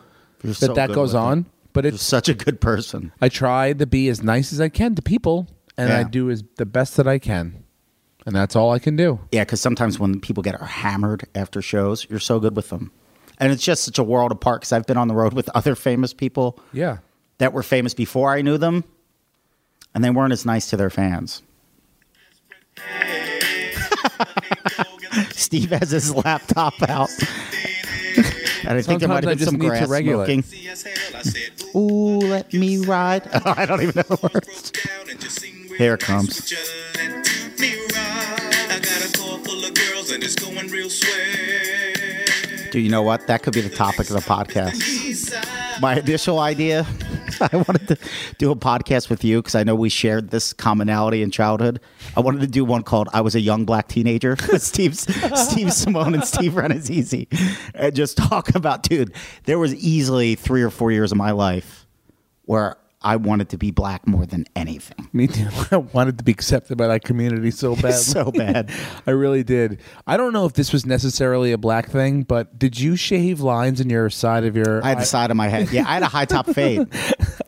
You're that so that goes on. It. But it's such a good person. I try to be as nice as I can to people, and yeah. I do as the best that I can, and that's all I can do. Yeah, because sometimes when people get hammered after shows, you're so good with them, and it's just such a world apart. Because I've been on the road with other famous people, yeah, that were famous before I knew them, and they weren't as nice to their fans. Steve has his laptop out. And I Sometimes think there might have been some grass smoking. Ooh, let me ride. Oh, I don't even know the words. Here it comes. Do you know what? That could be the topic of the podcast. My initial idea, I wanted to do a podcast with you because I know we shared this commonality in childhood. I wanted to do one called I Was a Young Black Teenager with Steve, Steve Simone and Steve Rannazzisi, and just talk about, dude, there was easily three or four years of my life where I wanted to be black more than anything. Me too. I wanted to be accepted by that community so bad. So bad. I really did. I don't know if this was necessarily a black thing, but did you shave lines in your side of your... I had the I, side of my head. Yeah, I had a high top fade.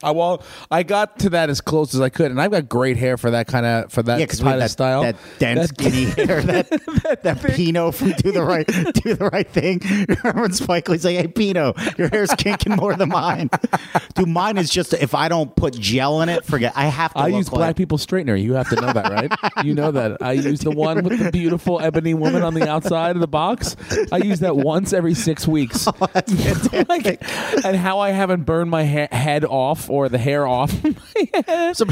I, well, I got to that as close as I could, and I've got great hair for that kind of for that yeah, kind of style. That dense, skinny hair, that that, that Pinot from Do the Right Do the Right Thing. Remember when Spike Lee's like, "Hey, Pinot, your hair's kinking more than mine." Dude, mine is just, if I don't put gel in it, forget. I have to. I look use like. Black people straightener. You have to know that, right? You know that. I use the one with the beautiful ebony woman on the outside of the box. I use that once every six weeks. Oh, that's fantastic. Like, and how I haven't burned my ha- head off. Or the hair off. So,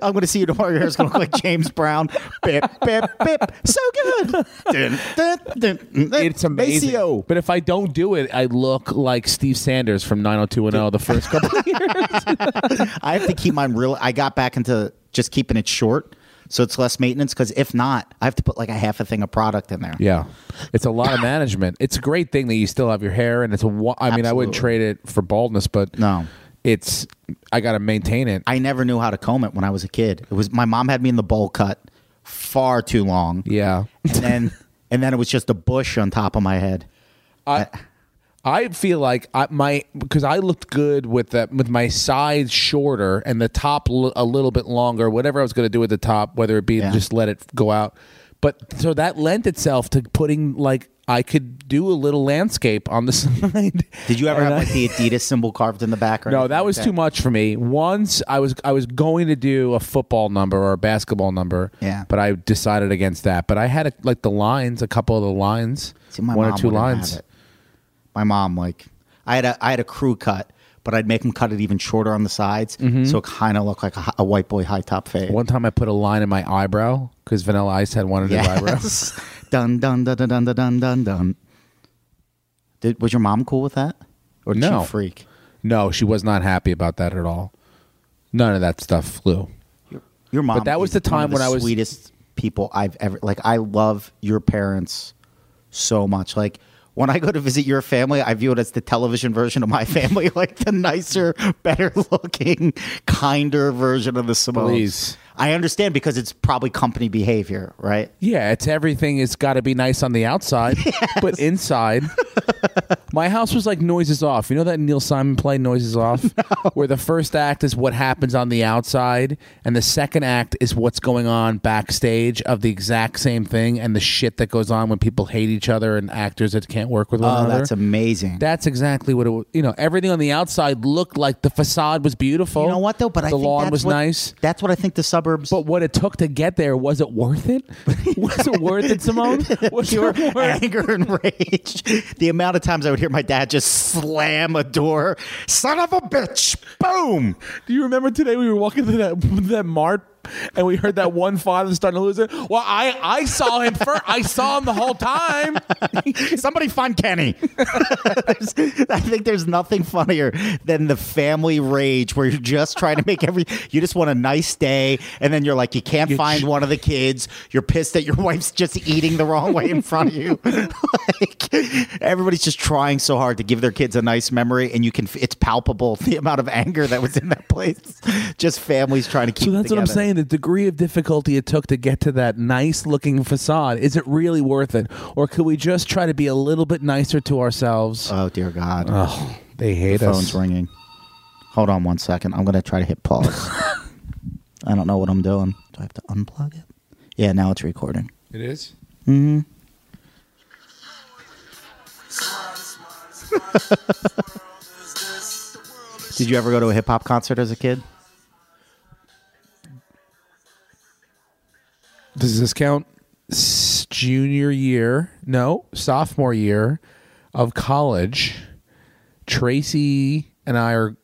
I'm going to see you tomorrow. Your hair's going to look like James Brown. Bip, bip, bip. So good. Dun, dun, dun, dun. It's amazing. A C O. But if I don't do it, I look like Steve Sanders from nine oh two one oh the first couple of years. I have to keep mine real. I got back into just keeping it short, so it's less maintenance, because if not, I have to put like a half a thing of product in there. Yeah. It's a lot of management. It's a great thing that you still have your hair, and it's a, I mean, absolutely. I wouldn't trade it for baldness, but no. It's, I got to maintain it. I never knew how to comb it when I was a kid. It was, my mom had me in the bowl cut far too long. Yeah. And then, and then it was just a bush on top of my head. I, I, I feel like I, my, because I looked good with that, with my sides shorter and the top l- a little bit longer, whatever I was going to do with the top, whether it be yeah. just let it go out. But so that lent itself to putting, like, I could do a little landscape on the side. Did you ever and have I, like the Adidas symbol carved in the back? Or no, that was like that? Too much for me. Once I was I was going to do a football number or a basketball number, yeah. But I decided against that. But I had a, like the lines, a couple of the lines, See, my one mom or two lines. My mom, like, I had a I had a crew cut, but I'd make them cut it even shorter on the sides, mm-hmm. so it kind of looked like a, a white boy high top fade. One time I put a line in my eyebrow because Vanilla Ice had one of his yes. eyebrows. Dun, dun, dun, dun, dun, dun, dun, dun. Did, was your mom cool with that? Or did no. she freak? No, she was not happy about that at all. None of that stuff flew. Your, your mom but that was the time one of the when I was... sweetest people I've ever... Like, I love your parents so much. Like... When I go to visit your family, I view it as the television version of my family, like the nicer, better-looking, kinder version of the Simones. Please. I understand, because it's probably company behavior, right? Yeah, it's everything. It's got to be nice on the outside, yes. but inside. My house was like Noises Off. You know that Neil Simon play, Noises Off? No. Where the first act is what happens on the outside, and the second act is what's going on backstage of the exact same thing, and the shit that goes on when people hate each other and actors that can't work with one oh, another. Oh, that's amazing. That's exactly what it was. You know, everything on the outside looked like the facade was beautiful. You know what, though? But the I think lawn that's was what, nice. That's what I think the suburbs suburbs. But what it took to get there, was it worth it? Was it worth it, Simone? Was Pure it worth anger and rage. The amount of times I would hear my dad just slam a door. Son of a bitch. Boom. Do you remember today we were walking through that, that mart? And we heard that one father starting to lose it. Well, I, I saw him first. I saw him the whole time. Somebody find Kenny. I think there's nothing funnier than the family rage where you're just trying to make every. You just want a nice day, and then you're like, you can't you're find ch- one of the kids. You're pissed that your wife's just eating the wrong way in front of you. Like, everybody's just trying so hard to give their kids a nice memory, and you can. It's palpable the amount of anger that was in that place. Just families trying to keep. So that's it together. What I'm saying. The degree of difficulty it took to get to that nice looking facade, is it really worth it, or could we just try to be a little bit nicer to ourselves? Oh dear God. Oh, they hate the us. Phone's ringing. Hold on one second. I'm gonna try to hit pause. I don't know what I'm doing. Do I have to unplug it? Yeah, now it's recording. It is? Mm-hmm. Did you ever go to a hip hop concert as a kid? Does this count? S- junior year, no, sophomore year of college, Tracy and I are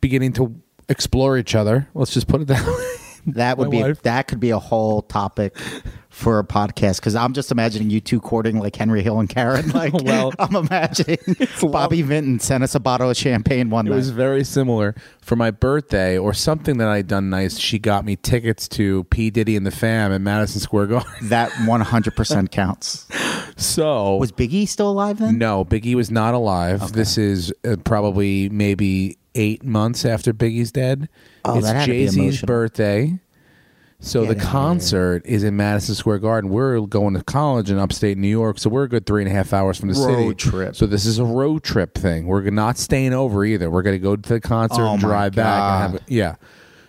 beginning to explore each other. Let's just put it that way. That would My be wife. That could be a whole topic for a podcast, because I'm just imagining you two courting like Henry Hill and Karen. Like, well, I'm imagining Bobby love. Vinton sent us a bottle of champagne one it night. It was very similar. For my birthday or something that I'd done nice, she got me tickets to P. Diddy and the Fam at Madison Square Garden. That one hundred percent counts. So was Biggie still alive then? No, Biggie was not alive. Okay. This is uh, probably maybe eight months after Biggie's dead. Oh, it's Jay-Z's birthday. So Get the concert is in Madison Square Garden. We're going to college in upstate New York, so we're a good three and a half hours from the road city. Road trip. So this is a road trip thing. We're not staying over either. We're going to go to the concert oh and drive God. back. And have a, yeah.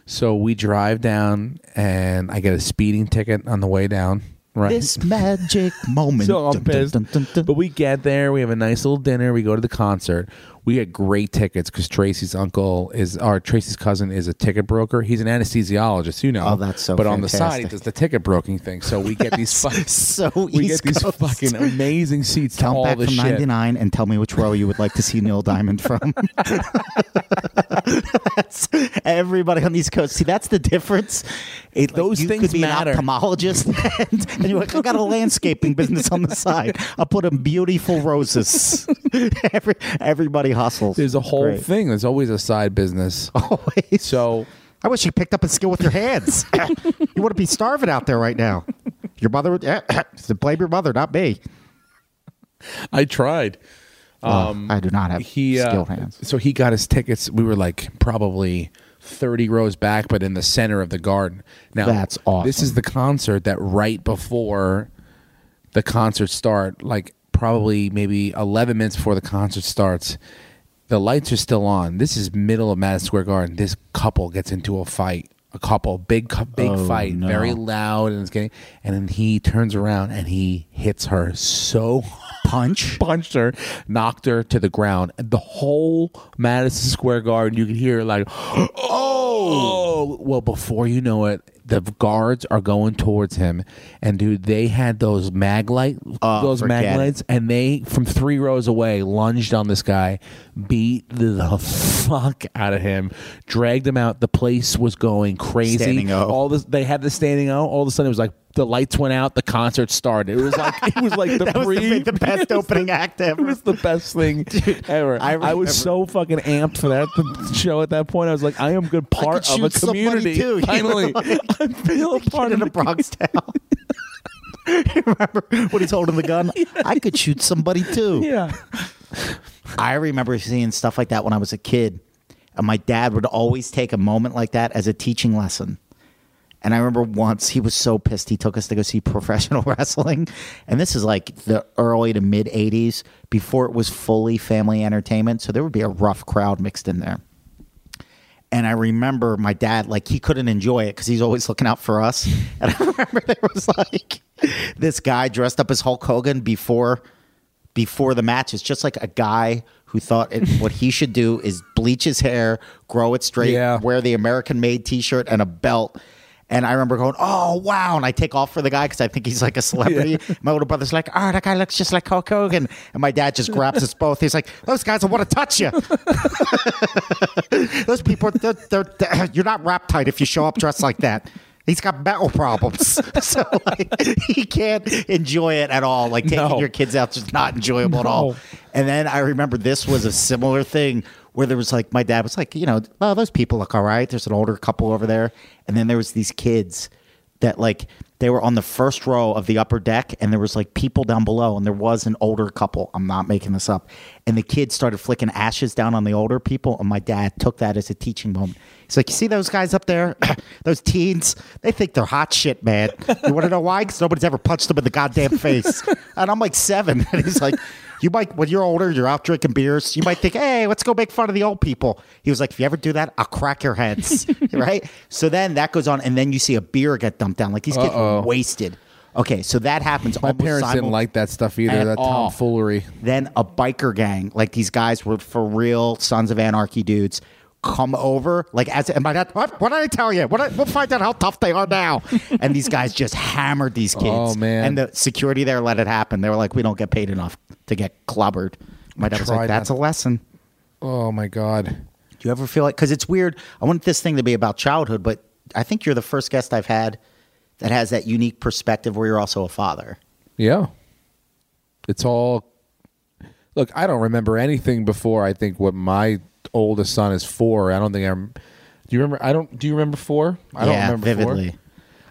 So we drive down, and I get a speeding ticket on the way down. Right. This magic moment. So I'm pissed. Dun, dun, dun, dun. But we get there. We have a nice little dinner. We go to the concert. We get great tickets because Tracy's uncle is, or Tracy's cousin is a ticket broker. He's an anesthesiologist, you know. Oh, that's so But fantastic. On the side, he does the ticket broking thing. So we get these, fu- so we East get these fucking amazing seats. Count to all back the from shit. ninety-nine and tell me which row you would like to see Neil Diamond from. That's everybody on the East Coast. See, that's the difference. It, Those like, things could be matter. An ophthalmologist, and, and you're like, I got a landscaping business on the side. I'll put in beautiful roses. Every, everybody hustles. There's a whole Great. thing. There's always a side business. Always. So I wish you picked up a skill with your hands. You wouldn't be starving out there right now. Your mother would blame your mother, not me. I tried. Um, oh, I do not have he, uh, skilled hands. So he got his tickets. We were like probably thirty rows back, but in the center of the garden. Now that's awesome. This is the concert that right before the concert start, like probably maybe eleven minutes before the concert starts, the lights are still on. This is middle of Madison Square Garden. This couple gets into a fight. A couple, big, big oh, fight, no. very loud, and it's getting. And then he turns around and he hits her so punch, punched her, knocked her to the ground. And the whole Madison Square Garden, you could hear like, oh. oh, well, before you know it, the guards are going towards him, and dude, they had those mag light, uh, those mag lights, and they from three rows away lunged on this guy, beat the fuck out of him, dragged him out. The place was going crazy. Standing O. All this, they had the standing O. All of a sudden, it was like the lights went out, the concert started. It was like it was like the that pre- was the, the best opening the, act ever. It was the best thing Dude, ever. I, I was so fucking amped for that show at that point. I was like, I am a good part of a community. Too, finally. I feel a part of the Bronx town. You remember when he's holding the gun? Yeah. I could shoot somebody too. Yeah. I remember seeing stuff like that when I was a kid, and my dad would always take a moment like that as a teaching lesson. And I remember once he was so pissed, he took us to go see professional wrestling. And this is like the early to mid eighties, before it was fully family entertainment. So there would be a rough crowd mixed in there. And I remember my dad, like, he couldn't enjoy it because he's always looking out for us. And I remember there was, like, this guy dressed up as Hulk Hogan before before the match. It's just like a guy who thought it, what he should do is bleach his hair, grow it straight, yeah. wear the American-made T-shirt and a belt. And I remember going, oh, wow. And I take off for the guy because I think he's like a celebrity. Yeah. My older brother's like, oh, that guy looks just like Hulk Hogan. And my dad just grabs us both. He's like, those guys will want to touch you. Those people, they're, they're, they're, you're not wrapped tight if you show up dressed like that. He's got mental problems. So like, he can't enjoy it at all. Like taking no. your kids out is not enjoyable no. at all. And then I remember this was a similar thing where there was like, my dad was like, you know, oh, those people look all right. There's an older couple over there. And then there was these kids that like, they were on the first row of the upper deck and there was like people down below and there was an older couple. I'm not making this up. And the kids started flicking ashes down on the older people. And my dad took that as a teaching moment. He's like, you see those guys up there? Those teens? They think they're hot shit, man. You want to know why? Because nobody's ever punched them in the goddamn face. And I'm like seven. And he's like, you might, when you're older, you're out drinking beers. You might think, hey, let's go make fun of the old people. He was like, if you ever do that, I'll crack your heads. Right? So then that goes on. And then you see a beer get dumped down. Like he's getting Uh-oh. wasted. Okay, so that happens. My parents didn't like that stuff either, that tomfoolery. Then a biker gang, like these guys were for real Sons of Anarchy dudes, come over. Like, as and my dad, what, what did I tell you? What I, we'll find out how tough they are now. And these guys just hammered these kids. Oh, man. And the security there let it happen. They were like, we don't get paid enough to get clobbered. My dad was like, that's a lesson. Oh, my God. Do you ever feel like, because it's weird. I want this thing to be about childhood, but I think you're the first guest I've had that has that unique perspective where you're also a father. Yeah. It's all... Look, I don't remember anything before, I think, what my oldest son is four. I don't think I... Rem- do you remember... I don't... Do you remember four? I yeah, don't remember vividly. Four.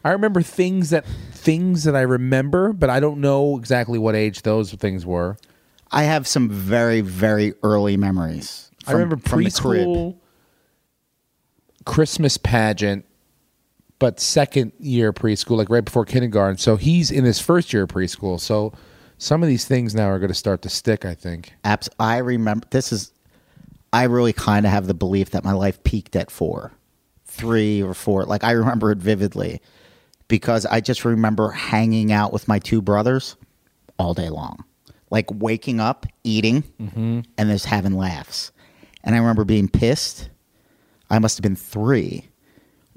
I remember things that, things that I remember, but I don't know exactly what age those things were. I have some very, very early memories. From, I remember preschool, Christmas pageant, but second year preschool, like right before kindergarten. So he's in his first year of preschool. So some of these things now are going to start to stick, I think. Abs- I remember, this is, I really kind of have the belief that my life peaked at four, three or four. Like I remember it vividly because I just remember hanging out with my two brothers all day long, like waking up, eating, mm-hmm. and just having laughs. And I remember being pissed. I must have been three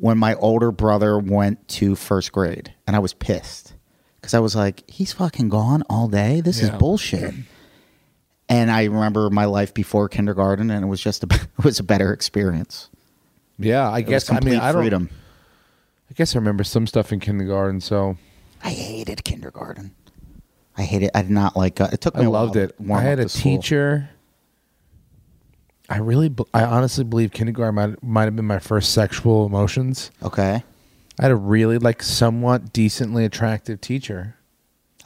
when my older brother went to first grade, and I was pissed because I was like, he's fucking gone all day. This yeah. is bullshit. And I remember my life before kindergarten, and it was just a, it was a better experience. Yeah, I it guess. I mean, I don't. Freedom. I guess I remember some stuff in kindergarten. So I hated kindergarten. I hated. I did not like. Uh, it took me. I a loved while it. I had a teacher. I really, I honestly believe kindergarten might, might have been my first sexual emotions. Okay. I had a really, like, somewhat decently attractive teacher.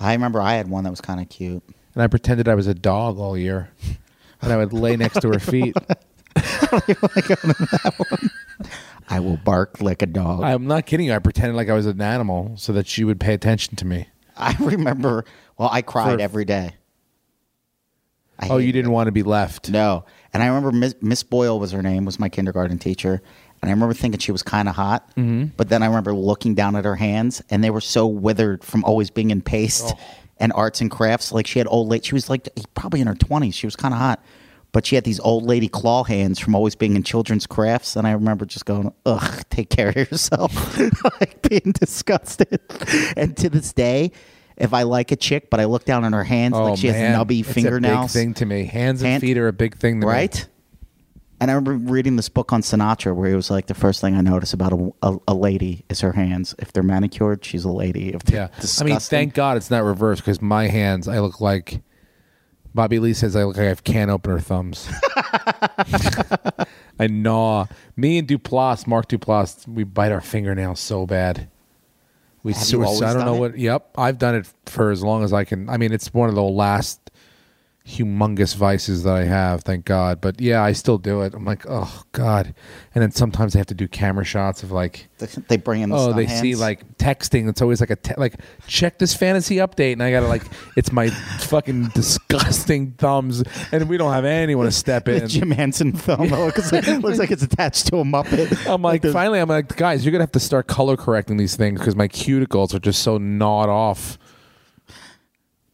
I remember I had one that was kind of cute. And I pretended I was a dog all year. And I would lay next to her feet. I don't even want to go into that one. I will bark like a dog. I'm not kidding you. I pretended like I was an animal so that she would pay attention to me. I remember, well, I cried For, every day. I oh, you didn't it. want to be left. No. And I remember Miss Boyle was her name, was my kindergarten teacher. And I remember thinking she was kind of hot. Mm-hmm. But then I remember looking down at her hands, and they were so withered from always being in paste oh. and arts and crafts. Like she had old lady. She was like probably in her twenties. She was kind of hot. But she had these old lady claw hands from always being in children's crafts. And I remember just going, ugh, take care of yourself. Like being disgusted. And to this day, if I like a chick, but I look down on her hands, oh, like she man. has nubby it's fingernails. It's a big thing to me. Hands and Hand, feet are a big thing to right? me. Right? And I remember reading this book on Sinatra where he was like, the first thing I notice about a, a, a lady is her hands. If they're manicured, she's a lady. If yeah. I mean, thank God it's not reversed because my hands, I look like... Bobby Lee says I look like I have can opener thumbs. I gnaw. Me and Duplass, Mark Duplass, we bite our fingernails so bad. We suicide, I don't know it? what. Yep, I've done it for as long as I can. I mean, it's one of the last humongous vices that I have, thank God. But yeah, I still do it. I'm like, oh God. And then sometimes I have to do camera shots of like they bring in. The oh, they hands. see like texting. It's always like a te- like check this fantasy update, and I gotta like it's my fucking disgusting thumbs, and we don't have anyone to step in. The Jim Henson thumb looks, like, looks like it's attached to a Muppet. I'm like, like finally, I'm like, guys, you're gonna have to start color correcting these things because my cuticles are just so gnawed off.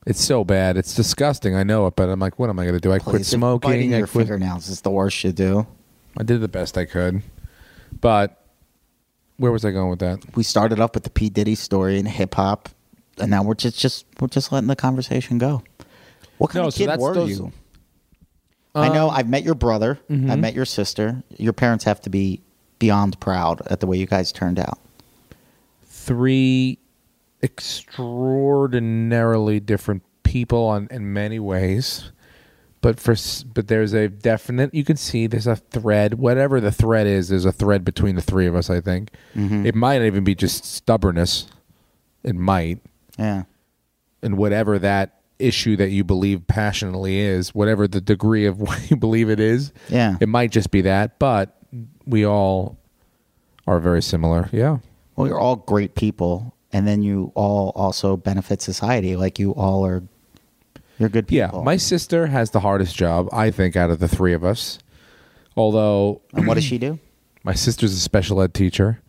It's so bad. It's disgusting. I know it, but I'm like, what am I going to do? I Please, quit smoking. Biting your I quit... fingernails is the worst you do. I did the best I could. But where was I going with that? We started off with the P. Diddy story and hip hop, and now we're just just we're just letting the conversation go. What kind no, of kid so were those... you? Uh, I know I've met your brother. Mm-hmm. I've met your sister. Your parents have to be beyond proud at the way you guys turned out. Three extraordinarily different people on, in many ways, but for but there's a definite, you can see there's a thread, whatever the thread is, there's a thread between the three of us, I think. Mm-hmm. It might even be just stubbornness. It might. Yeah. And whatever that issue that you believe passionately is, whatever the degree of what you believe it is, yeah, it might just be that, but we all are very similar. Yeah. Well, you're all great people, and then you all also benefit society. Like, you all are, you're good people. Yeah. My sister has the hardest job, I think, out of the three of us. Although, and what does she do? My sister's a special ed teacher.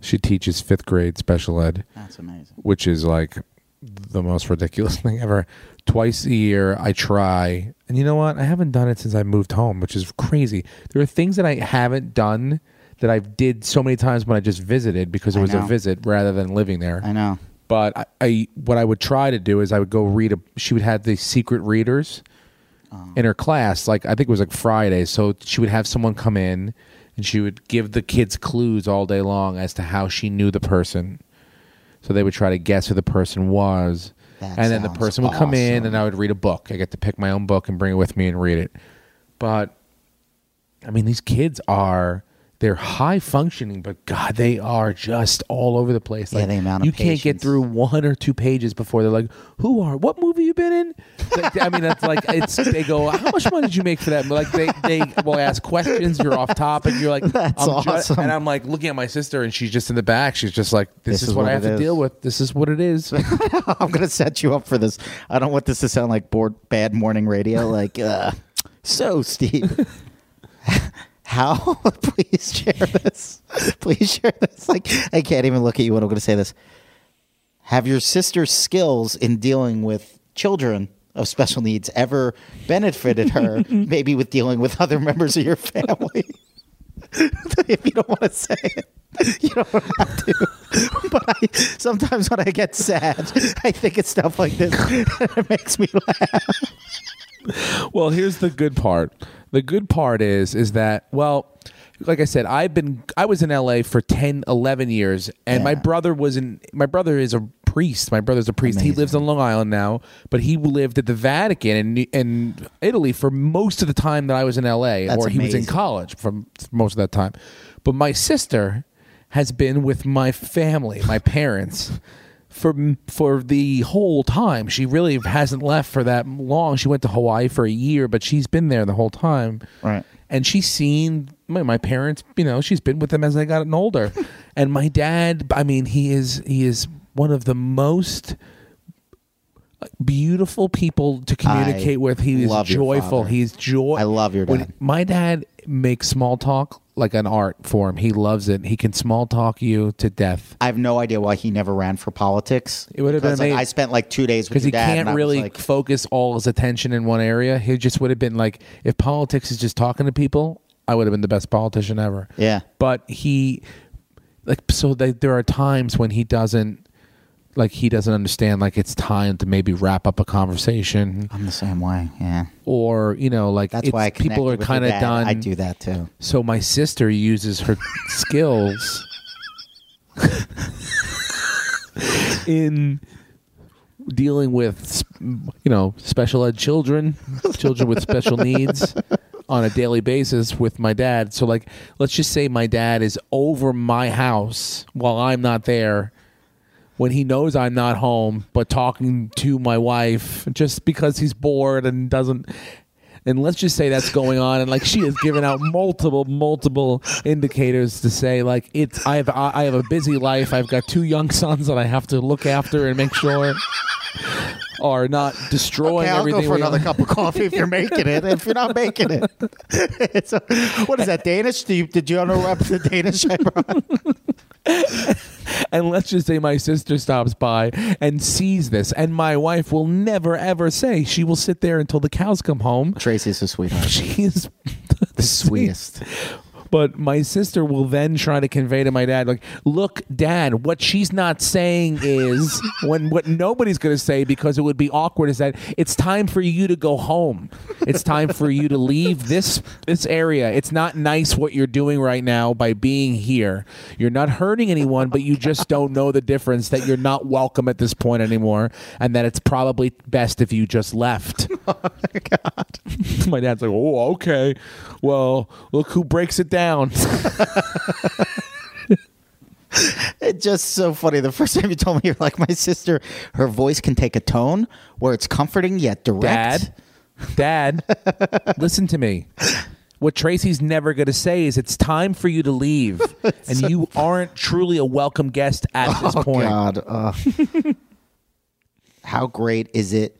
She teaches fifth grade special ed. That's amazing. Which is like the most ridiculous thing ever. Twice a year I try, and you know what, I haven't done it since I moved home, which is crazy. There are things that I haven't done that I've did so many times when I just visited, because it was a visit rather than living there. I know. But I, I what I would try to do is I would go read a, she would have these secret readers oh. in her class, like I think it was like Friday, so she would have someone come in and she would give the kids clues all day long as to how she knew the person. So they would try to guess who the person was. That and then the person would awesome. come in, and I would read a book. I get to pick my own book and bring it with me and read it. But, I mean, these kids are, they're high functioning, but God, they are just all over the place. Yeah, like, the amount of you patience. Can't get through one or two pages before they're like, who are, what movie you been in? Like, I mean, that's like, it's, they go, how much money did you make for that? Like, they, they will ask questions, you're off topic, you're like, that's I'm awesome. Ju-. And I'm like looking at my sister, and she's just in the back. She's just like, this, this is, is what, what I have is. to deal with. This is what it is. I'm going to set you up for this. I don't want this to sound like bored, bad morning radio. Like, uh, so Steve. How? Please share this. Please share this. Like, I can't even look at you when I'm going to say this. Have your sister's skills in dealing with children of special needs ever benefited her, maybe with dealing with other members of your family? If you don't want to say it, you don't have to. But I, sometimes when I get sad, I think it's stuff like this. It makes me laugh. Well, here's the good part. The good part is, is that, well, like I said, I've been, I was in L A for ten, eleven years, and yeah. my brother was in, my brother is a priest. My brother's a priest. Amazing. He lives on Long Island now, but he lived at the Vatican in, in Italy for most of the time that I was in L A, That's or he amazing. was in college for most of that time. But my sister has been with my family, my parents, for, for the whole time. She really hasn't left for that long. She went to Hawaii for a year, but she's been there the whole time. Right. And she's seen my, my parents, you know, she's been with them as I got older. And my dad, I mean, he is he is one of the most beautiful people to communicate I with. He is joyful. He's joy. I love your dad. When my dad makes small talk like an art form. He loves it. He can small talk you to death. I have no idea why he never ran for politics. It would have been like, I spent like two days with your dad. Because he can't really like, focus all his attention in one area. He just would have been like, if politics is just talking to people, I would have been the best politician ever. Yeah. But he, like, so they, there are times when he doesn't, like he doesn't understand, like it's time to maybe wrap up a conversation. I'm the same way, yeah. Or, you know, like that's why I people are kind of done. I do that too. So my sister uses her skills in dealing with, you know, special ed children, children with special needs on a daily basis with my dad. So like, let's just say my dad is over my house while I'm not there, when he knows I'm not home, but talking to my wife just because he's bored and doesn't. And let's just say that's going on. And like she has given out multiple, multiple indicators to say like it's I've I have a busy life. I've got two young sons that I have to look after and make sure are not destroying okay, I'll everything. I'll go for another cup of coffee if you're making it. If you're not making it, it's a, what is that, Danish? Did you, did you unwrap the Danish I brought? And let's just say my sister stops by and sees this, and my wife will never ever say. She will sit there until the cows come home. Tracy's the sweetheart. She is the, the sweetest. But my sister will then try to convey to my dad, like, look, Dad, what she's not saying is when what nobody's going to say, because it would be awkward, is that it's time for you to go home. It's time for you to leave this this area. It's not nice what you're doing right now by being here. You're not hurting anyone, but you just don't know the difference, that you're not welcome at this point anymore, and that it's probably best if you just left. Oh my God. My dad's like, oh, okay. Well, look who breaks it down. It's just so funny. The first time you told me, you're like, my sister, her voice can take a tone where it's comforting yet direct. Dad, Dad, listen to me. What Tracy's never going to say is it's time for you to leave, and so you aren't truly a welcome guest at oh, this point. Oh, God. Uh, how great is it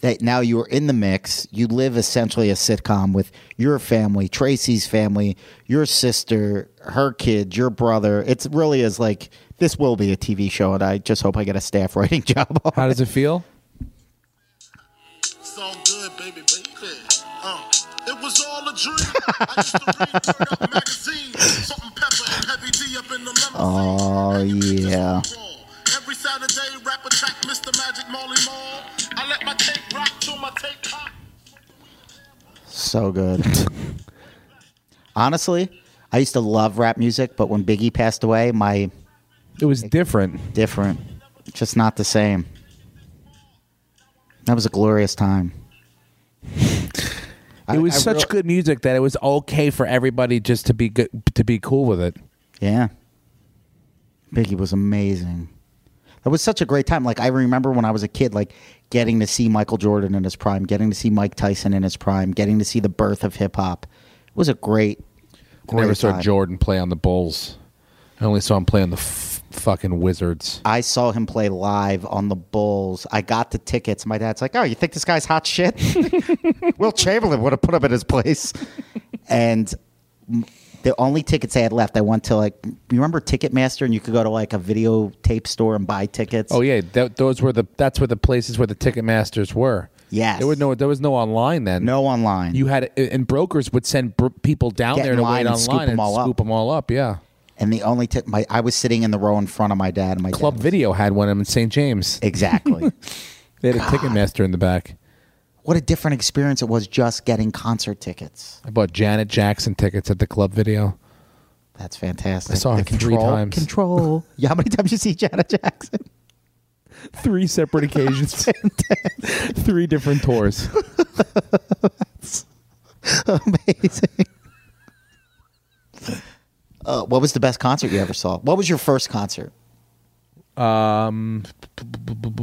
that now you are in the mix? You live essentially a sitcom with your family, Tracy's family, your sister, her kid, your brother. It really is like, this will be a T V show, and I just hope I get a staff writing job. How does it feel? It's all good, baby, baby. Uh, it was all a dream. I used to read Murdoch magazine. Salt and pepper and heavy D up in the limousine. Oh, yeah. Every Saturday, rap attack, Mister Magic Molly Mall. I let my tape rock till my tape pop. So good. Honestly, I used to love rap music, but when Biggie passed away, my... It was it, different. Different. Just not the same. That was a glorious time. I, it was I such real- good music that it was okay for everybody just to be good, to be cool with it. Yeah. Biggie was amazing. That was such a great time. Like, I remember when I was a kid, like, getting to see Michael Jordan in his prime, getting to see Mike Tyson in his prime, getting to see the birth of hip-hop. It was a great, great I never time. Saw Jordan play on the Bulls. I only saw him play on the f- fucking Wizards. I saw him play live on the Bulls. I got the tickets. My dad's like, oh, you think this guy's hot shit? Will Chamberlain would have put him at his place. And... the only tickets I had left, I went to, like, you remember Ticketmaster, and you could go to, like, a videotape store and buy tickets? Oh, yeah. That, those were the, that's where the places where the Ticketmasters were. Yes. There was no, there was no online then. No online. You had, and brokers would send bro- people down Get there to wait online and scoop, and them, all and scoop them all up. Yeah. And the only tip, my, I was sitting in the row in front of my dad. And my Club dad was, Video had one in Saint James. Exactly. They had God. a Ticketmaster in the back. What a different experience it was just getting concert tickets. I bought Janet Jackson tickets at the Club Video. That's fantastic. I saw her three times. Control. Yeah, how many times did you see Janet Jackson? Three separate occasions. Three different tours. That's amazing. Uh, what was the best concert you ever saw? What was your first concert? Um,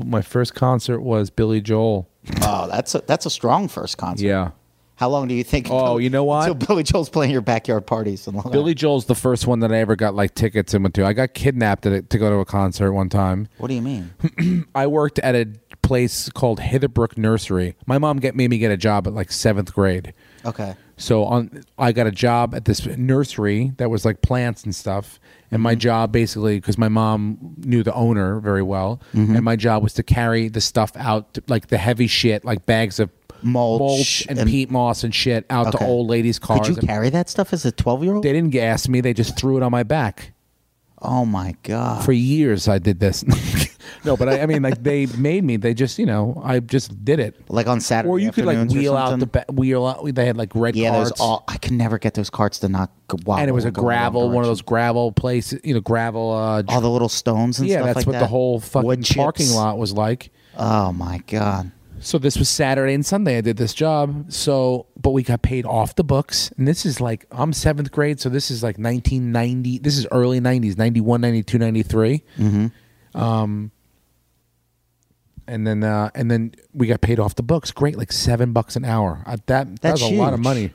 my first concert was Billy Joel. Oh, that's a, that's a strong first concert. Yeah. How long do you think? Oh, you know what? Until Billy Joel's playing your backyard parties. And Billy Joel's the first one that I ever got, like, tickets and went to. I got kidnapped at, to go to a concert one time. What do you mean? I worked at a place called Hitherbrook Nursery. My mom get, made me get a job at, like, seventh grade. Okay. So on, I got a job at this nursery that was, like, plants and stuff. And my job basically, because my mom knew the owner very well, mm-hmm. and my job was to carry the stuff out, to, like the heavy shit, like bags of mulch, mulch and, and peat moss and shit out okay. to old ladies' cars. Could you carry that stuff as a twelve-year-old? They didn't gas me. They just threw it on my back. Oh, my God. For years I did this. No, but I, I mean, like, they made me. They just, you know, I just did it. Like on Saturday afternoons or you could, like, wheel out the ba- wheel out. They had, like, red yeah, carts. Yeah, I can never get those carts to not go wild. And it was a gravel, one of those gravel places, you know, gravel. Uh, all the little stones and yeah, stuff like that. Yeah, that's what the whole fucking parking lot was like. Oh, my God. So this was Saturday and Sunday I did this job. So, but we got paid off the books. And this is like, I'm seventh grade, so this is like nineteen ninety. This is early nineties, ninety-one, ninety-two, ninety-three. Mm-hmm. Um... And then uh, and then we got paid off the books. Great, like seven bucks an hour. Uh, that, that was a huge. lot of money.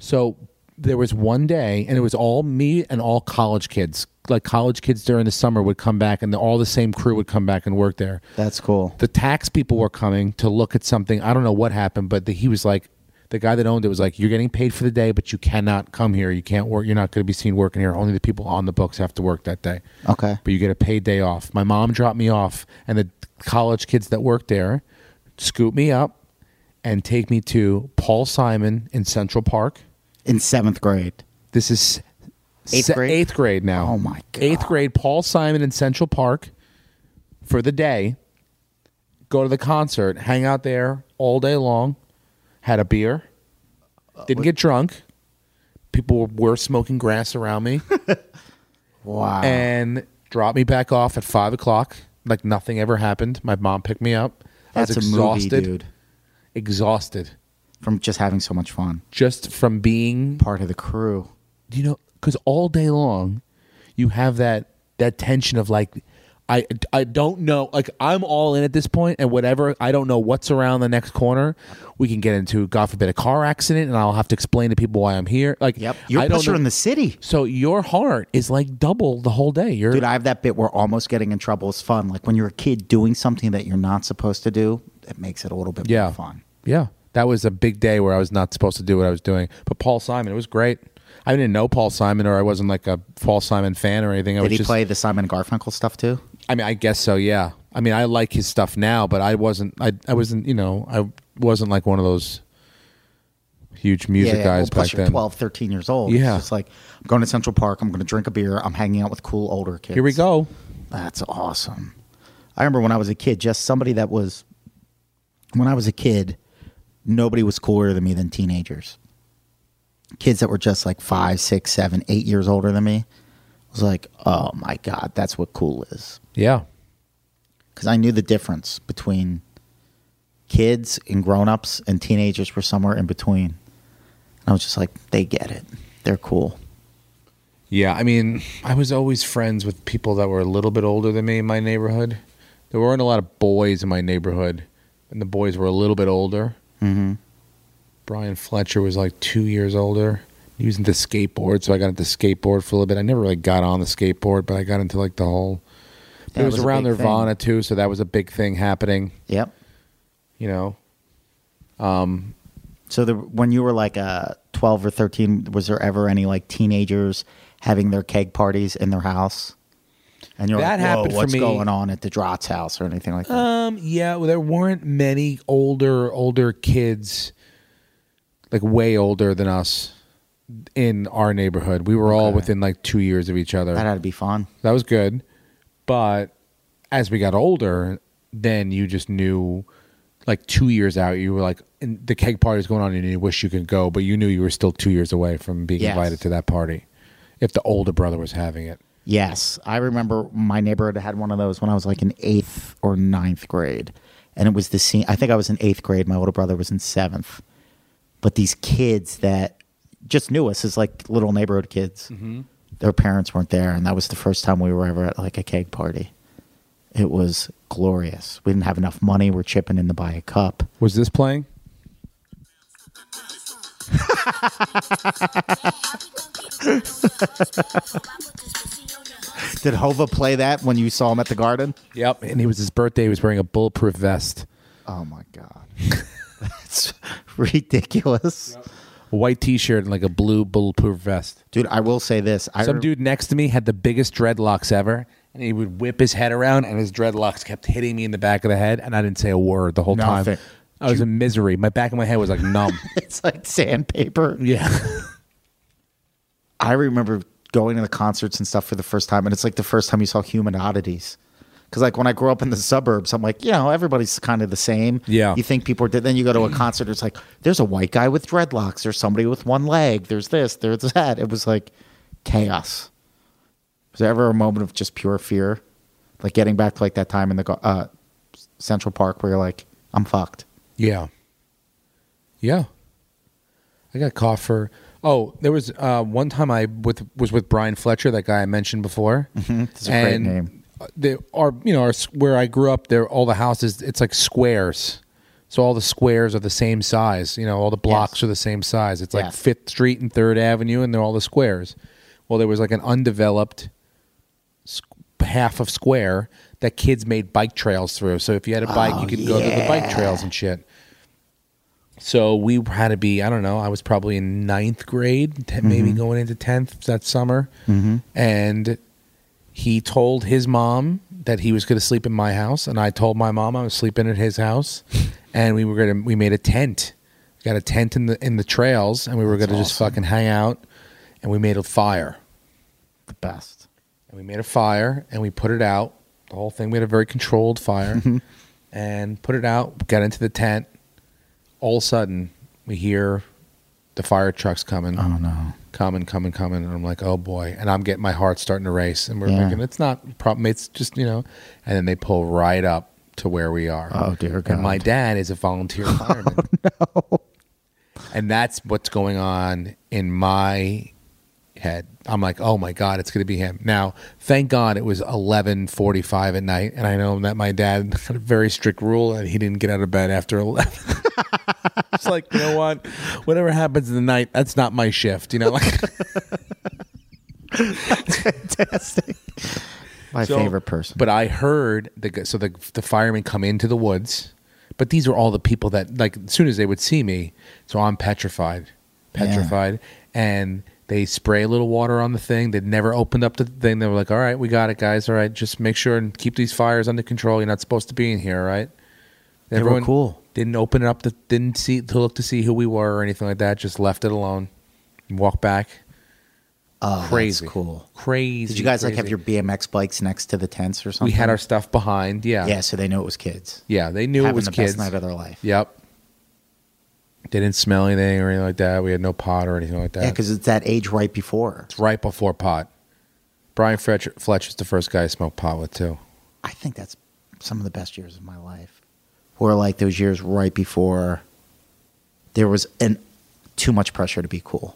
So there was one day, and it was all me and all college kids. Like college kids during the summer would come back, and the, all the same crew would come back and work there. That's cool. The tax people were coming to look at something. I don't know what happened, but the, he was like, the guy that owned it was like, you're getting paid for the day, but you cannot come here. You can't work. You're not going to be seen working here. Only the people on the books have to work that day. Okay. But you get a paid day off. My mom dropped me off, and the college kids that worked there scoop me up and take me to Paul Simon in Central Park. In seventh grade. This is Eighth grade? Eighth grade now. Oh, my God. Eighth grade, Paul Simon in Central Park for the day. Go to the concert, hang out there all day long, had a beer, didn't get drunk. People were smoking grass around me. Wow. And dropped me back off at five o'clock. Like nothing ever happened. My mom picked me up. That's I was exhausted. A movie, dude. Exhausted. From just having so much fun. Just from being... part of the crew. You know, because all day long, you have that that tension of like, I, I don't know. Like, I'm all in at this point, and whatever, I don't know what's around the next corner. We can get into, God forbid, a car accident, and I'll have to explain to people why I'm here. Like, yep. You're a pusher in the city. So your heart is like double the whole day. You're, Dude, I have that bit where almost getting in trouble is fun. Like, when you're a kid doing something that you're not supposed to do, it makes it a little bit yeah. more fun. Yeah. That was a big day where I was not supposed to do what I was doing. But Paul Simon, it was great. I didn't know Paul Simon, or I wasn't like a Paul Simon fan or anything. I Did was he just, play the Simon and Garfunkel stuff too? I mean, I guess so, yeah. I mean, I like his stuff now, but I wasn't, I, I wasn't, you know, I wasn't like one of those huge music yeah, yeah. guys well, back then. You're twelve, thirteen years old. Yeah. It's just like, I'm going to Central Park, I'm going to drink a beer, I'm hanging out with cool older kids. Here we go. That's awesome. I remember when I was a kid, just somebody that was, when I was a kid, nobody was cooler than me than teenagers. Kids that were just like five, six, seven, eight years older than me. I was like, oh my God, that's what cool is. Yeah. Because I knew the difference between kids and grown-ups, and teenagers were somewhere in between. And I was just like, they get it. They're cool. Yeah, I mean, I was always friends with people that were a little bit older than me in my neighborhood. There weren't a lot of boys in my neighborhood, and the boys were a little bit older. Mm-hmm. Brian Fletcher was like two years older. He was into skateboard, so I got into skateboard for a little bit. I never really got on the skateboard, but I got into like the whole... It was, was around Nirvana thing. Too, so that was a big thing happening. Yep. You know? Um, so the, when you were like uh, twelve or thirteen, was there ever any like teenagers having their keg parties in their house? And you're that like, happened what's for me, going on at the Drot's house or anything like that? Um, yeah, well, there weren't many older, older kids... like way older than us in our neighborhood. We were okay. all within like two years of each other. That had to be fun. That was good. But as we got older, then you just knew like two years out, you were like, and the keg party was going on and you wish you could go, but you knew you were still two years away from being yes. invited to that party if the older brother was having it. Yes. I remember my neighborhood had one of those when I was like in eighth or ninth grade. And it was the scene. I think I was in eighth grade. My older brother was in seventh. But these kids that just knew us as like little neighborhood kids, mm-hmm. their parents weren't there. And that was the first time we were ever at like a keg party. It was glorious. We didn't have enough money. We're chipping in to buy a cup. Was this playing? Did Hova play that when you saw him at the Garden? Yep. And it was his birthday. He was wearing a bulletproof vest. Oh, my God. That's ridiculous. Yep. A white t-shirt and like a blue bulletproof vest. Dude, I will say this. I Some re- dude next to me had the biggest dreadlocks ever, and he would whip his head around, and his dreadlocks kept hitting me in the back of the head, and I didn't say a word the whole Nothing. time. I was in misery. My back of my head was like numb. It's like sandpaper. Yeah. I remember going to the concerts and stuff for the first time, and it's like the first time you saw Human Oddities. Because like when I grew up in the suburbs, I'm like, you know, everybody's kind of the same. Yeah. You think people are dead. Then you go to a concert, it's like, there's a white guy with dreadlocks. There's somebody with one leg. There's this. There's that. It was like chaos. Was there ever a moment of just pure fear? Like getting back to like that time in the uh, Central Park where you're like, I'm fucked. Yeah. Yeah. I got caught for... Oh, there was uh, one time I with was with Brian Fletcher, that guy I mentioned before. Mm-hmm. That's a and great name. They are, you know, are where I grew up. There, all the houses, it's like squares, so all the squares are the same size. You know, all the blocks yes. are the same size. It's yes. like Fifth Street and Third Avenue, and they're all the squares. Well, there was like an undeveloped half of square that kids made bike trails through. So if you had a bike, oh, you could yeah. go to the bike trails and shit. So we had to be, I don't know, I was probably in ninth grade, ten, mm-hmm. maybe going into tenth that summer, mm-hmm. and. He told his mom that he was going to sleep in my house, and I told my mom I was sleeping at his house, and we were going to we made a tent, we got a tent in the in the trails, and we were going to awesome. just fucking hang out, and we made a fire, best. And we made a fire and we put it out. The whole thing, we had a very controlled fire and put it out, got into the tent. All of a sudden, we hear the fire trucks coming. Oh, no. Coming, coming, coming. And I'm like, oh, boy. And I'm getting my heart starting to race. And we're yeah. thinking, it's not problem. It's just, you know. And then they pull right up to where we are. Oh, dear God. And my dad is a volunteer fireman. Oh, no. And that's what's going on in my head. I'm like, oh my God, it's going to be him. Now, thank God it was eleven forty-five at night, and I know that my dad had a very strict rule and he didn't get out of bed after eleven. It's like, you know what? Whatever happens in the night, that's not my shift, you know? Like, that's fantastic. My so, favorite person. But I heard, the so the, the firemen come into the woods, but these were all the people that, like, as soon as they would see me, so I'm petrified, petrified, yeah. and... They spray a little water on the thing. They'd never opened up the thing. They were like, all right, we got it, guys. All right, just make sure and keep these fires under control. You're not supposed to be in here, all right? They Everyone were cool. Didn't open it up, to, didn't see to look to see who we were or anything like that. Just left it alone and walked back. Oh, crazy. That's cool. Crazy. Did you guys crazy. like have your B M X bikes next to the tents or something? We had our stuff behind, yeah. Yeah, so they knew it was kids. Yeah, they knew Having it was the kids. Best night of their life. Yep. They didn't smell anything or anything like that. We had no pot or anything like that. Yeah, because it's that age right before. It's right before pot. Brian Fletcher, Fletcher's the first guy I smoked pot with, too. I think that's some of the best years of my life. Were like those years right before there was an too much pressure to be cool.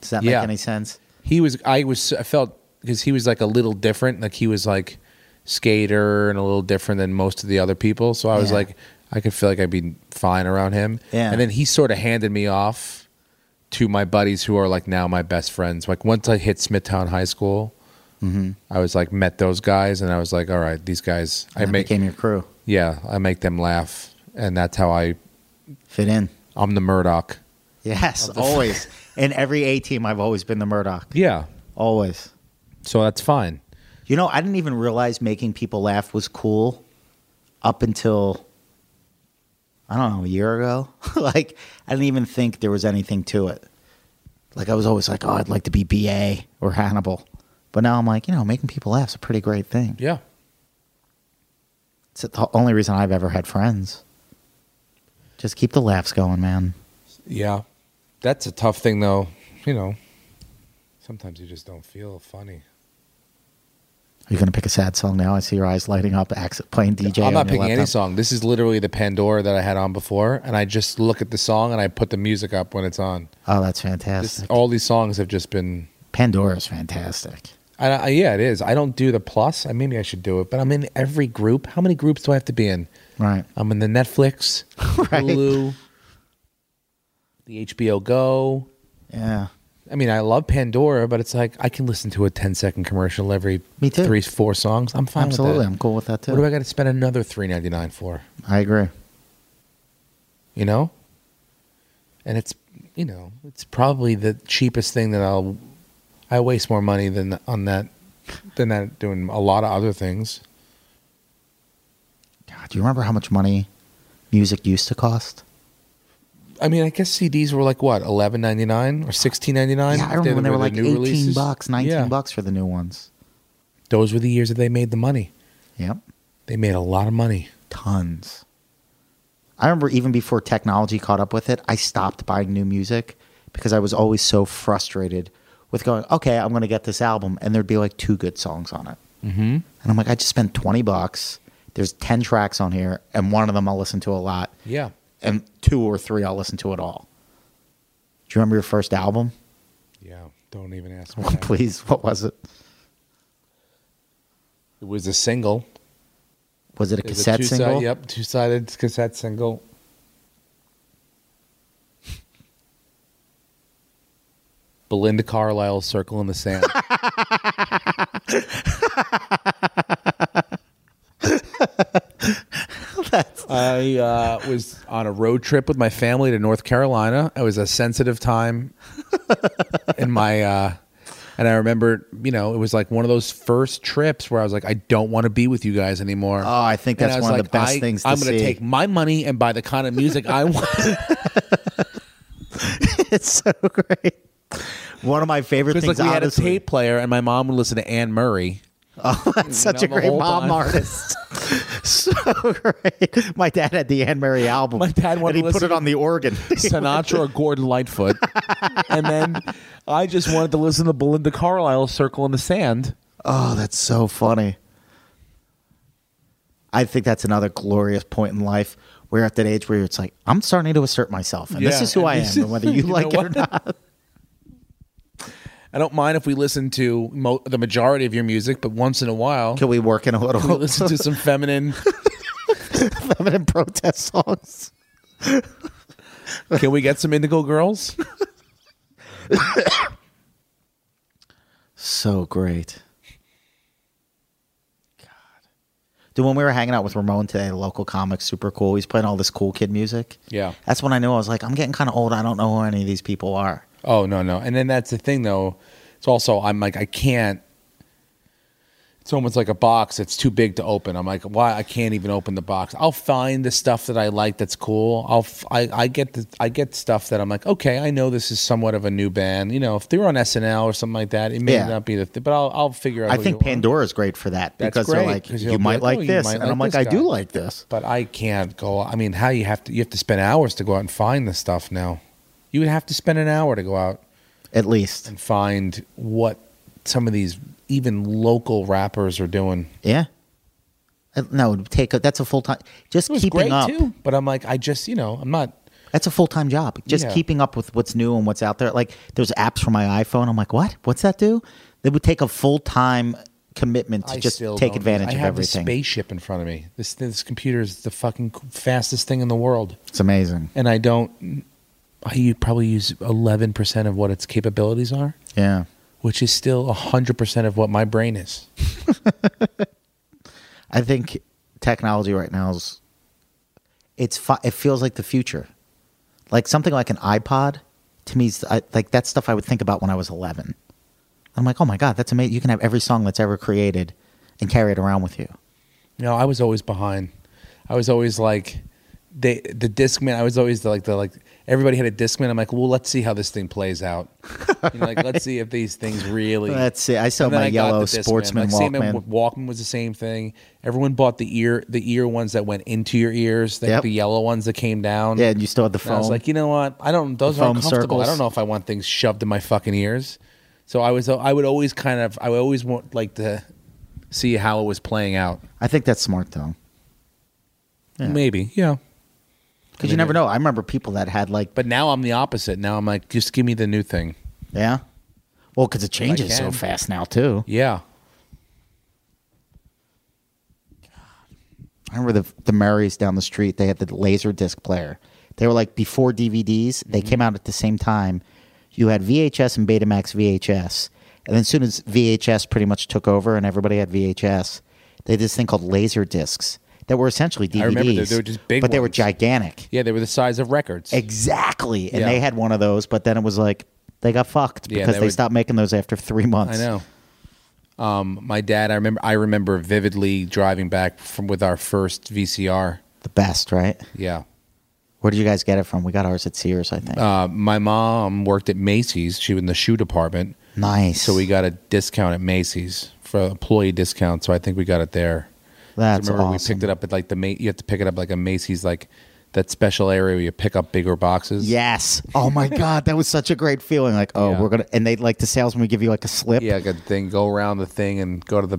Does that make yeah. any sense? He was, I was, I felt, because he was like a little different. Like he was like skater and a little different than most of the other people. So I was yeah. like... I could feel like I'd be fine around him. Yeah. And then he sort of handed me off to my buddies who are like now my best friends. Like once I hit Smithtown High School, mm-hmm. I was like met those guys and I was like, all right, these guys. And I make, became your crew. Yeah, I make them laugh. And that's how I... Fit in. I'm the Murdoch. Yes, the always. In every A team, I've always been the Murdoch. Yeah. Always. So that's fine. You know, I didn't even realize making people laugh was cool up until... I don't know, a year ago. Like, I didn't even think there was anything to it. Like, I was always like, oh, I'd like to be B A or Hannibal. But now I'm like, you know, making people laugh is a pretty great thing. Yeah. It's the only reason I've ever had friends. Just keep the laughs going, man. Yeah. That's a tough thing, though. You know, sometimes you just don't feel funny. Are you going to pick a sad song now? I see your eyes lighting up, playing D J. I'm not picking laptop. Any song. This is literally the Pandora that I had on before, and I just look at the song, and I put the music up when it's on. Oh, that's fantastic. This, all these songs have just been... Pandora's fantastic. I, I, yeah, it is. I don't do the plus. I, maybe I should do it, but I'm in every group. How many groups do I have to be in? Right. I'm in the Netflix, right. Hulu, the H B O Go. Yeah. I mean, I love Pandora, but it's like I can listen to a ten-second commercial every three, four songs. I'm fine Absolutely. with that. Absolutely, I'm cool with that, too. What do I got to spend another three ninety-nine for? I agree. You know? And it's, you know, it's probably the cheapest thing that I'll... I waste more money than on that, than that doing a lot of other things. God, do you remember how much money music used to cost? I mean, I guess C Ds were like what, eleven ninety nine or sixteen ninety nine. Yeah, I remember when they were like eighteen releases. bucks, nineteen yeah. bucks for the new ones. Those were the years that they made the money. Yep, they made a lot of money, tons. I remember even before technology caught up with it, I stopped buying new music because I was always so frustrated with going, okay, I'm going to get this album, and there'd be like two good songs on it, mm-hmm. and I'm like, I just spent twenty bucks. There's ten tracks on here, and one of them I'll listen to a lot. Yeah. And two or three, I'll listen to it all. Do you remember your first album? Yeah, don't even ask me. Oh, please, what was it? It was a single. Was it a cassette it single? Yep, two-sided cassette single. Belinda Carlisle's Circle in the Sand. I uh, was on a road trip with my family to North Carolina. It was a sensitive time in my, uh, and I remember, you know, it was like one of those first trips where I was like, I don't want to be with you guys anymore. Oh, I think that's I one of like, the best I, things to I'm gonna see. I'm going to take my money and buy the kind of music I want. It's so great. One of my favorite things. Like we honestly. had a tape player, and my mom would listen to Anne Murray. Oh, that's such a great mom artist. So great. My dad had the Anne Murray album. My dad wanted and he to put it on the organ. Sinatra or Gordon Lightfoot. And then I just wanted to listen to Belinda Carlisle's Circle in the Sand. Oh, that's so funny. I think that's another glorious point in life. We're at that age where it's like, I'm starting to assert myself. And yeah, this is who I am, is, and whether you, you like it or not. I don't mind if we listen to mo- the majority of your music, but once in a while, can we work in a little? Can we listen to some feminine, feminine protest songs? Can we get some Indigo Girls? So great. God, dude, when we were hanging out with Ramon today, the local comic, super cool. He's playing all this cool kid music. Yeah, that's when I knew I was like, I'm getting kind of old. I don't know who any of these people are. Oh, no, no. And then that's the thing, though. It's also, I'm like, I can't. It's almost like a box. It's too big to open. I'm like, why? I can't even open the box. I'll find the stuff that I like that's cool. I'll, f- I, I get the, I get stuff that I'm like, okay, I know this is somewhat of a new band. You know, if they were on S N L or something like that, it may yeah. not be the thing, but I'll, I'll figure out. I think Pandora is great for that. That's because great, they're like, you might like, like oh, you might like this. And I'm like, I guy. do like this. But I can't go. I mean, how you have to, you have to spend hours to go out and find this stuff now. You would have to spend an hour to go out, at least, and find what some of these even local rappers are doing. Yeah, no, take a, that's a full time. Just it was keeping great up, too, but I'm like, I just, you know, I'm not. That's a full time job. Just yeah. keeping up with what's new and what's out there. Like, there's apps for my iPhone. I'm like, what? What's that do? It would take a full time commitment to I just take advantage of everything. I have a spaceship in front of me. This this computer is the fucking fastest thing in the world. It's amazing, and I don't. You probably use eleven percent of what its capabilities are. Yeah. Which is still one hundred percent of what my brain is. I think technology right now is, it's fi- it feels like the future. Like something like an iPod, to me, is, I, like that's stuff I would think about when I was eleven. I'm like, oh my God, that's amazing. You can have every song that's ever created and carry it around with you. You know, I was always behind. I was always like, they, the Discman, I was always like the like, everybody had a Discman. I'm like, well, let's see how this thing plays out. You know, like, right. Let's see if these things really. Let's see. I saw my I yellow Sportsman like, Walkman. Walkman was the same thing. Everyone bought the ear, the ear ones that went into your ears, like yep. the yellow ones that came down. Yeah, and you still had the foam. And I was like, you know what? I don't. Those aren't comfortable. Circles. I don't know if I want things shoved in my fucking ears. So I was. I would always kind of. I would always want like to see how it was playing out. I think that's smart though. Yeah. Maybe. Yeah. Because I mean, you never know. I remember people that had like... But now I'm the opposite. Now I'm like, just give me the new thing. Yeah? Well, because it changes so fast now, too. Yeah. I remember the the Murrays down the street. They had the laser disc player. They were like before D V Ds. They mm-hmm. came out at the same time. You had V H S and Betamax V H S. And then as soon as V H S pretty much took over and everybody had V H S, they had this thing called laser discs. That were essentially D V Ds. I remember they, they were just big, but ones. They were gigantic. Yeah, they were the size of records. Exactly, and yeah. they had one of those. But then it was like they got fucked because yeah, they, they would... stopped making those after three months. I know. Um, my dad, I remember. I remember vividly driving back from with our first V C R. The best, right? Yeah. Where did you guys get it from? We got ours at Sears, I think. Uh, my mom worked at Macy's. She was in the shoe department. Nice. So we got a discount at Macy's for employee discount. So I think we got it there. That's I remember awesome. We picked it up at like the you have to pick it up like a Macy's, like that special area where you pick up bigger boxes. Yes. Oh my God, that was such a great feeling. Like, oh, yeah. we're gonna and they like the salesman would give you like a slip. Yeah, like a thing. Go around the thing and go to the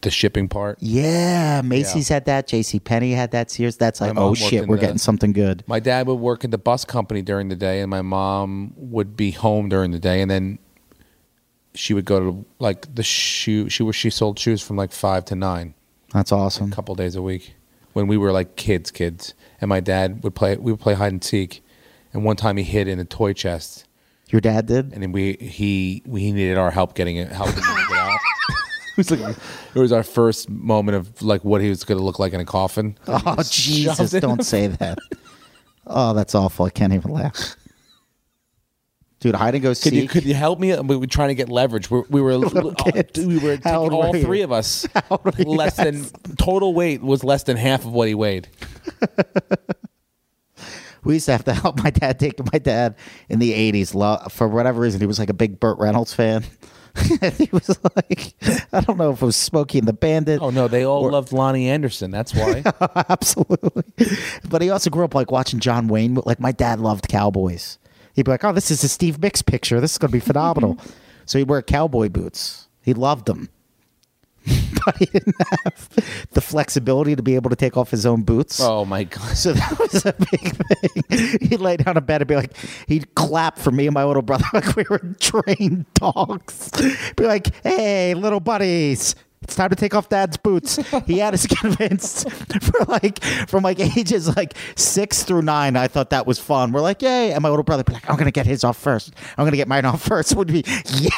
the shipping part. Yeah, Macy's yeah. had that. JCPenney had that. Sears. That's like, oh shit, we're the, getting something good. My dad would work at the bus company during the day, and my mom would be home during the day, and then she would go to like the shoe. She was she sold shoes from like five to nine. That's awesome. A couple days a week when we were like kids, kids. And my dad would play, we would play hide and seek. And one time he hid in a toy chest. Your dad did? And then we, he, we needed our help getting it, helping him get out. It was like, it was our first moment of like what he was going to look like in a coffin. Oh, Jesus, don't say that. Oh, that's awful. I can't even laugh. Dude, hide and go seek. Could you, could you help me? We were trying to get leverage. We, we were oh, dude, we were taking all were three of us. Less than total weight was less than half of what he weighed. we used to have to help my dad take my dad in the eighties. Love, for whatever reason, he was like a big Burt Reynolds fan. He was like, I don't know if it was Smokey and the Bandit. Oh, no, they all or, loved Lonnie Anderson. That's why. Absolutely. But he also grew up like watching John Wayne. Like my dad loved cowboys. He'd be like, oh, this is a Steve Micks picture. This is going to be phenomenal. So he'd wear cowboy boots. He loved them. But he didn't have the flexibility to be able to take off his own boots. Oh, my God. So that was a big thing. He'd lay down in bed and be like, he'd clap for me and my little brother like we were trained dogs. Be like, hey, little buddies, it's time to take off Dad's boots. He had us convinced for like from like ages like six through nine. I thought that was fun. We're like, yay! And my little brother be like, I'm gonna get his off first. I'm gonna get mine off first. Would be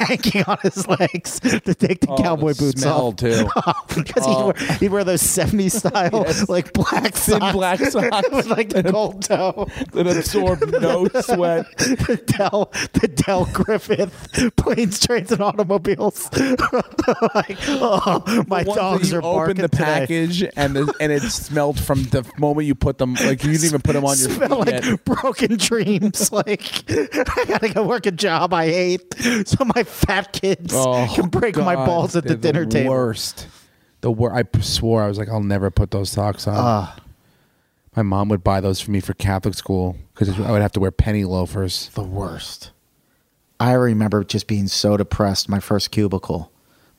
yanking on his legs to take the oh, cowboy the boots smell off too. Oh, because oh. he'd, wear, he'd wear those seventies style yes. like black thin socks, black socks with like the gold toe that absorb no sweat. The Del the Del Griffith Planes, Trains, and Automobiles. Like, oh. My dogs are barking. You open the package and the, and it smelled from the moment you put them. Like you didn't even put them on your. Smell like yet. Broken dreams. Like I gotta go work a job I hate, so my fat kids oh, can break God, my balls at the dinner the table. Worst. The worst. I swore I was like, I'll never put those socks on. Uh, my mom would buy those for me for Catholic school because I would have to wear penny loafers. The worst. I remember just being so depressed. My first cubicle.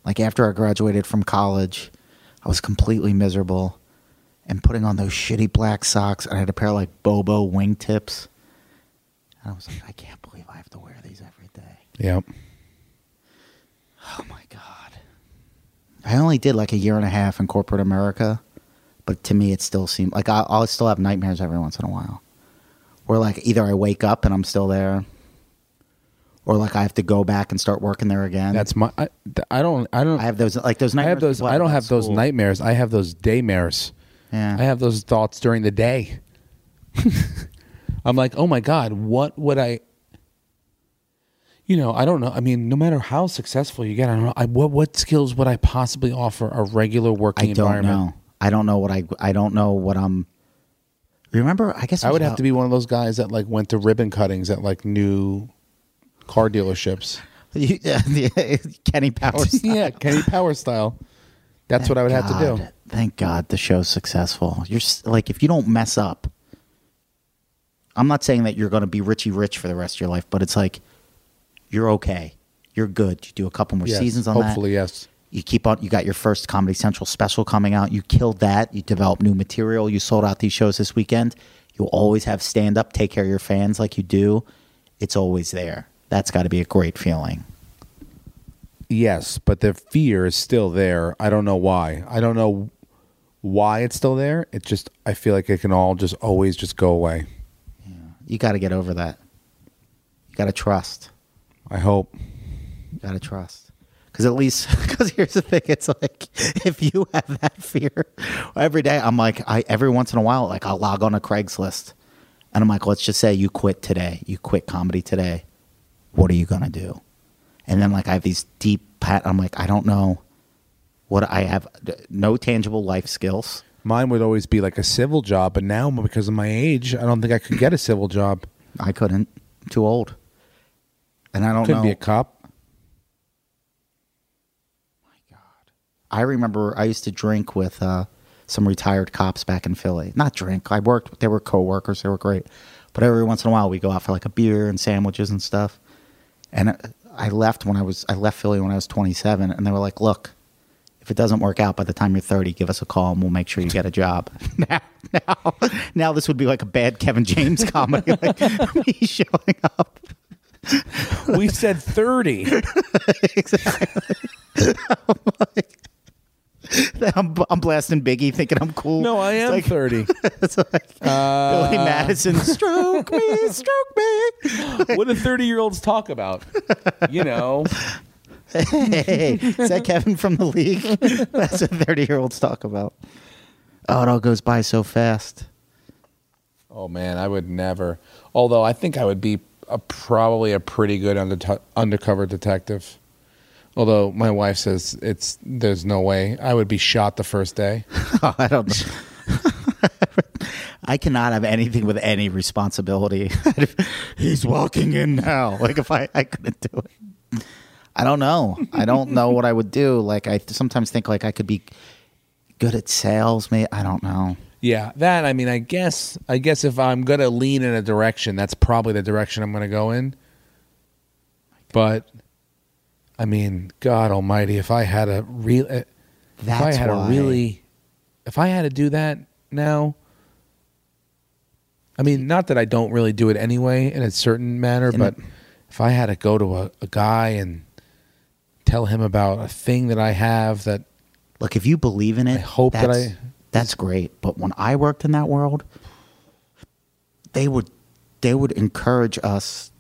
Like after I graduated from college, I was completely miserable and putting on those shitty black socks. And I had a pair of like Bobo wingtips. And I was like, I can't believe I have to wear these every day. Yep. Oh my God. I only did like a year and a half in corporate America. But to me, it still seemed like I'll, I'll still have nightmares every once in a while. Where like either I wake up and I'm still there. Or like I have to go back and start working there again. That's my. I, I don't. I don't. I have those like those nightmares. I have those. I don't have school. Those nightmares. I have those daymares. Yeah. I have those thoughts during the day. I'm like, oh my God, what would I? You know, I don't know. I mean, no matter how successful you get, I don't know. I, what what skills would I possibly offer a regular working I don't environment? Know. I don't know what I. I don't know what I'm. Remember, I guess I would have about, to be one of those guys that like went to ribbon cuttings at like new. Car dealerships. You, uh, yeah, Kenny Power style. Yeah, Kenny Power style. That's thank what I would God. Have to do. Thank God the show's successful. You're like, if you don't mess up, I'm not saying that you're going to be Richie Rich for the rest of your life, but it's like, you're okay. You're good. You do a couple more yes, seasons on hopefully, that. Hopefully, yes. You keep on. You got your first Comedy Central special coming out. You killed that. You developed new material. You sold out these shows this weekend. You always have stand-up. Take care of your fans like you do. It's always there. That's got to be a great feeling. Yes, but the fear is still there. I don't know why. I don't know why it's still there. It just, I feel like it can all just always just go away. Yeah. You got to get over that. You got to trust. I hope. You got to trust. Because at least, because here's the thing, it's like, if you have that fear, every day I'm like, I every once in a while, like I'll log on to Craigslist. And I'm like, let's just say you quit today. You quit comedy today. What are you going to do? And then like I have these deep pat. I'm like, I don't know what I have. No tangible life skills. Mine would always be like a civil job. But now because of my age, I don't think I could get a civil job. I couldn't. I'm too old. And I don't Could know. Could be a cop. My God. I remember I used to drink with uh, some retired cops back in Philly. Not drink. I worked. They were coworkers. They were great. But every once in a while, we go out for like a beer and sandwiches and stuff. And I left when I was I left Philly when I was twenty-seven, and they were like, "Look, if it doesn't work out by the time you're thirty, give us a call, and we'll make sure you get a job." now, now, now, this would be like a bad Kevin James comedy, like me showing up. We said thirty. Exactly. I'm, like, I'm, I'm blasting Biggie, thinking I'm cool. No, I am like, thirty. It's like uh, Billy Madison, stroke me, stroke me. What do thirty-year-olds talk about? You know. Hey, is that Kevin from The League? That's what thirty-year-olds talk about. Oh, it all goes by so fast. Oh, man, I would never. Although I think I would be a, probably a pretty good under, undercover detective. Although my wife says it's there's no way. I would be shot the first day. Oh, I don't know. I cannot have anything with any responsibility. He's walking in now. Like if I, I couldn't do it. I don't know. I don't know what I would do. Like I sometimes think like I could be good at sales. Maybe. I don't know. Yeah, that, I mean, I guess I guess if I'm going to lean in a direction, that's probably the direction I'm going to go in. But, I mean, God almighty, if I had a real, if I had why. a really, if I had to do that now, I mean, not that I don't really do it anyway in a certain manner, in but a, if I had to go to a, a guy and tell him about a thing that I have that. Look, if you believe in it, I hope that I. That's great, but when I worked in that world, they would they would encourage us,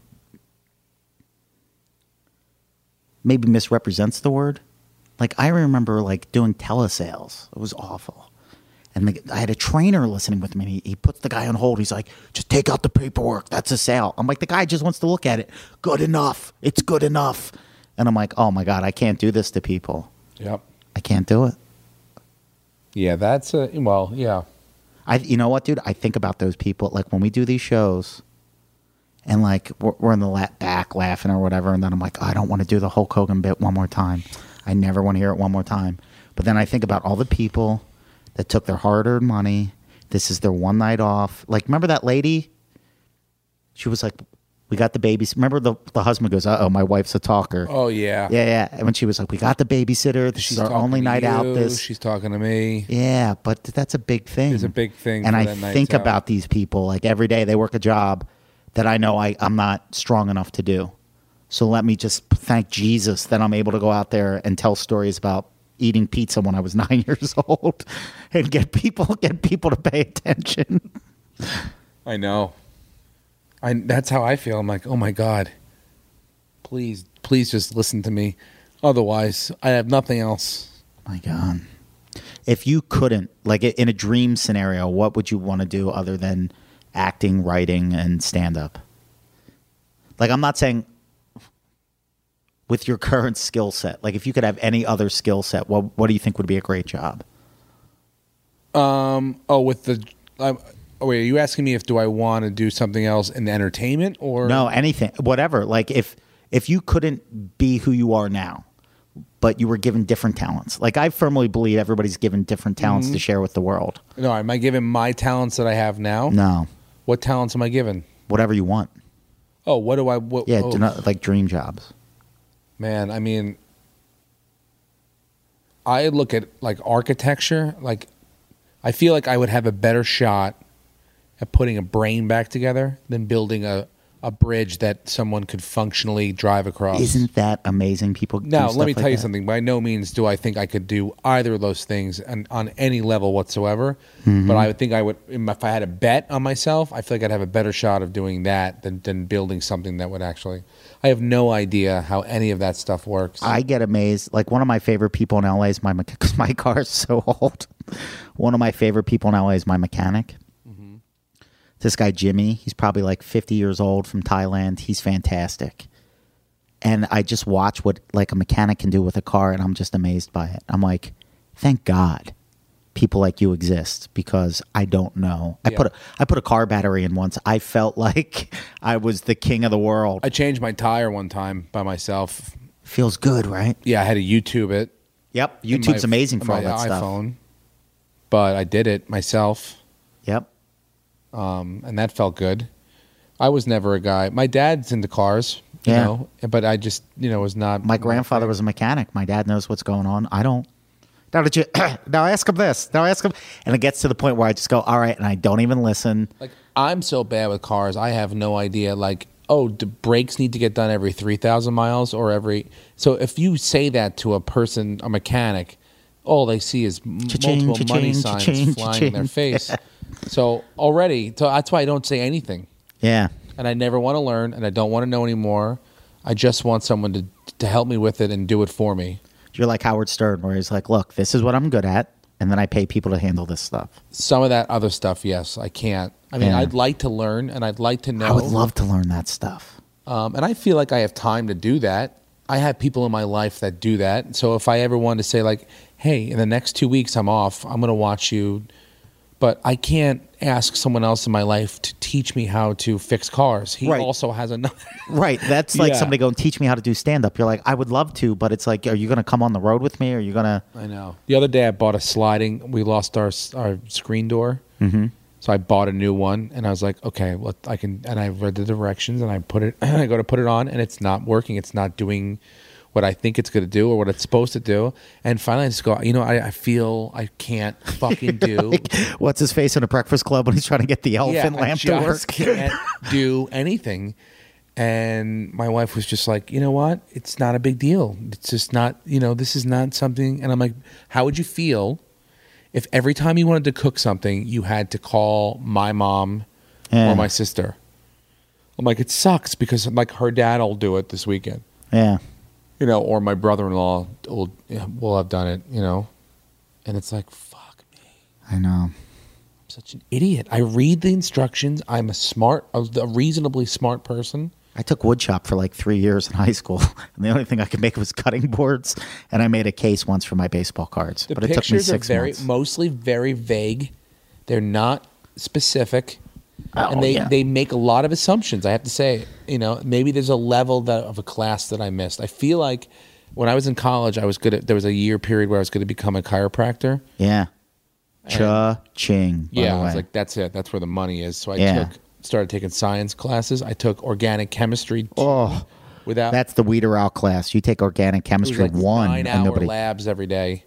maybe misrepresents the word. Like I remember like doing telesales. It was awful. And the, I had a trainer listening with me. He, he puts the guy on hold. He's like, just take out the paperwork. That's a sale. I'm like, the guy just wants to look at it. Good enough. It's good enough. And I'm like, oh my God, I can't do this to people. Yep. I can't do it. Yeah, that's a, well, yeah. I, you know what, dude? I think about those people, like when we do these shows and like we're, we're in the la- back laughing or whatever. And then I'm like, oh, I don't want to do the Hulk Hogan bit one more time. I never want to hear it one more time. But then I think about all the people that took their hard earned money. This is their one night off. Like, remember that lady? She was like, we got the babies. Remember the the husband goes, uh oh, my wife's a talker. Oh yeah, yeah, yeah. And when she was like, we got the babysitter. This she's is our only night you. out. This she's talking to me. Yeah, but that's a big thing. It's a big thing. And for I that think about out. these people like every day. They work a job that I know I I'm not strong enough to do. So let me just thank Jesus that I'm able to go out there and tell stories about eating pizza when I was nine years old, and get people get people to pay attention. I know. I, that's how I feel. I'm like, oh my God, please, please just listen to me. Otherwise, I have nothing else. My God. If you couldn't, like in a dream scenario, what would you want to do other than acting, writing, and stand-up? Like, I'm not saying with your current skill set. Like, if you could have any other skill set, what what do you think would be a great job? Um. Oh, with the... I, Oh, wait, are you asking me if do I want to do something else in entertainment or? No, anything, whatever. Like if if you couldn't be who you are now, but you were given different talents. Like I firmly believe everybody's given different talents mm-hmm. to share with the world. No, am I given my talents that I have now? No. What talents am I given? Whatever you want. Oh, what do I? What, yeah, oh. do not, like dream jobs. Man, I mean, I look at like architecture. Like I feel like I would have a better shot at putting a brain back together than building a, a bridge that someone could functionally drive across. Isn't that amazing? People do Now, let me like tell that. you something. By no means do I think I could do either of those things on, on any level whatsoever. Mm-hmm. But I would think I would, if I had a bet on myself, I feel like I'd have a better shot of doing that than, than building something that would actually. I have no idea how any of that stuff works. I get amazed. Like one of my favorite people in L A is my mechanic, because my car is so old. One of my favorite people in L A is my mechanic. This guy, Jimmy, he's probably like fifty years old from Thailand. He's fantastic. And I just watch what like a mechanic can do with a car, and I'm just amazed by it. I'm like, thank God people like you exist, because I don't know. Yeah. I put a, I put a car battery in once. I felt like I was the king of the world. I changed my tire one time by myself. Feels good, right? Yeah, I had to YouTube it. Yep, YouTube's my, amazing for all that iPhone, stuff. iPhone, but I did it myself. Yep. Um, and that felt good. I was never a guy. My dad's into cars, you yeah. know, but I just, you know, was not. My grandfather my was a mechanic. My dad knows what's going on. I don't. Now that you now ask him this. Now ask him, and it gets to the point where I just go, all right, and I don't even listen. Like I'm so bad with cars, I have no idea. Like, oh, the brakes need to get done every three thousand miles or every. So if you say that to a person, a mechanic, all they see is cha-ching, multiple cha-ching, money signs cha-ching, flying cha-ching. in their face. Yeah. So already, so that's why I don't say anything. Yeah. And I never want to learn, and I don't want to know anymore. I just want someone to to help me with it and do it for me. You're like Howard Stern, where he's like, look, this is what I'm good at, and then I pay people to handle this stuff. Some of that other stuff, yes, I can't. I mean, yeah. I'd like to learn, and I'd like to know. I would love to learn that stuff. Um, and I feel like I have time to do that. I have people in my life that do that. So if I ever wanted to say, like, hey, in the next two weeks I'm off, I'm going to watch you but I can't ask someone else in my life to teach me how to fix cars. He right. also has another. Right. That's like yeah. somebody going, teach me how to do stand-up. You're like, I would love to, but it's like, are you going to come on the road with me? Or are you going to... I know. The other day I bought a sliding... We lost our our screen door. Mm-hmm. So I bought a new one, and I was like, okay, well, I can... And I read the directions, and I put it... I go to put it on, and it's not working. It's not doing what I think it's going to do or what it's supposed to do. And finally, I just go, you know, I, I feel I can't fucking do. Like, what's his face in a Breakfast Club when he's trying to get the elephant yeah, lamp to work? I can't do anything. And my wife was just like, you know what? It's not a big deal. It's just not, you know, this is not something. And I'm like, how would you feel if every time you wanted to cook something, you had to call my mom yeah. or my sister? I'm like, it sucks because I'm like, her dad will do it this weekend. Yeah. You know, or my brother-in-law will will have done it. You know, and it's like, fuck me. I know. I'm such an idiot. I read the instructions. I'm a smart, a reasonably smart person. I took woodshop for like three years in high school, and the only thing I could make was cutting boards. And I made a case once for my baseball cards, the but it took me six are very, months. Mostly very vague. They're not specific. Oh, and they, yeah. they make a lot of assumptions, I have to say. You know, maybe there's a level that, of a class that I missed. I feel like when I was in college, I was good at, there was a year period where I was going to become a chiropractor. Yeah. Cha-ching. Yeah, I was like, that's it. That's where the money is. So I yeah. took, started taking science classes. I took organic chemistry. Oh, without, that's the weeder out class. You take organic chemistry like one. Nine-hour nobody... labs every day.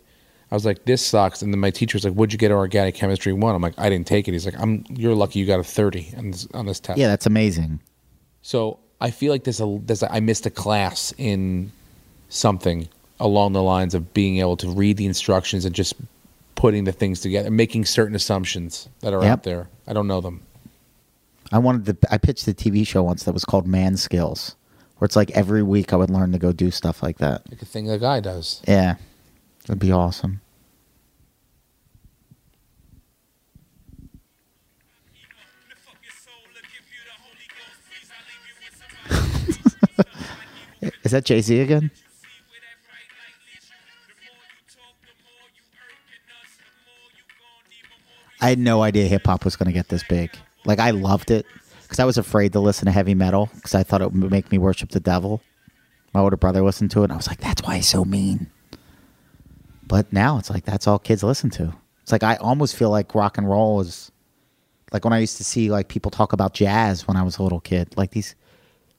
I was like, this sucks. And then my teacher was like, what'd you get at organic chemistry one? I'm like, I didn't take it. He's like, I'm. You're lucky you got a thirty on this, on this test. Yeah, that's amazing. So I feel like there's a, there's a, I missed a class in something along the lines of being able to read the instructions and just putting the things together, making certain assumptions that are yep. out there. I don't know them. I wanted to, I pitched a T V show once that was called Man Skills, where it's like every week I would learn to go do stuff like that. Like a thing a guy does. Yeah. That'd be awesome. Is that Jay-Z again? I had no idea hip-hop was going to get this big. Like, I loved it because I was afraid to listen to heavy metal because I thought it would make me worship the devil. My older brother listened to it, and I was like, that's why he's so mean. But now it's like that's all kids listen to. It's like I almost feel like rock and roll is like when I used to see like people talk about jazz when I was a little kid. Like these,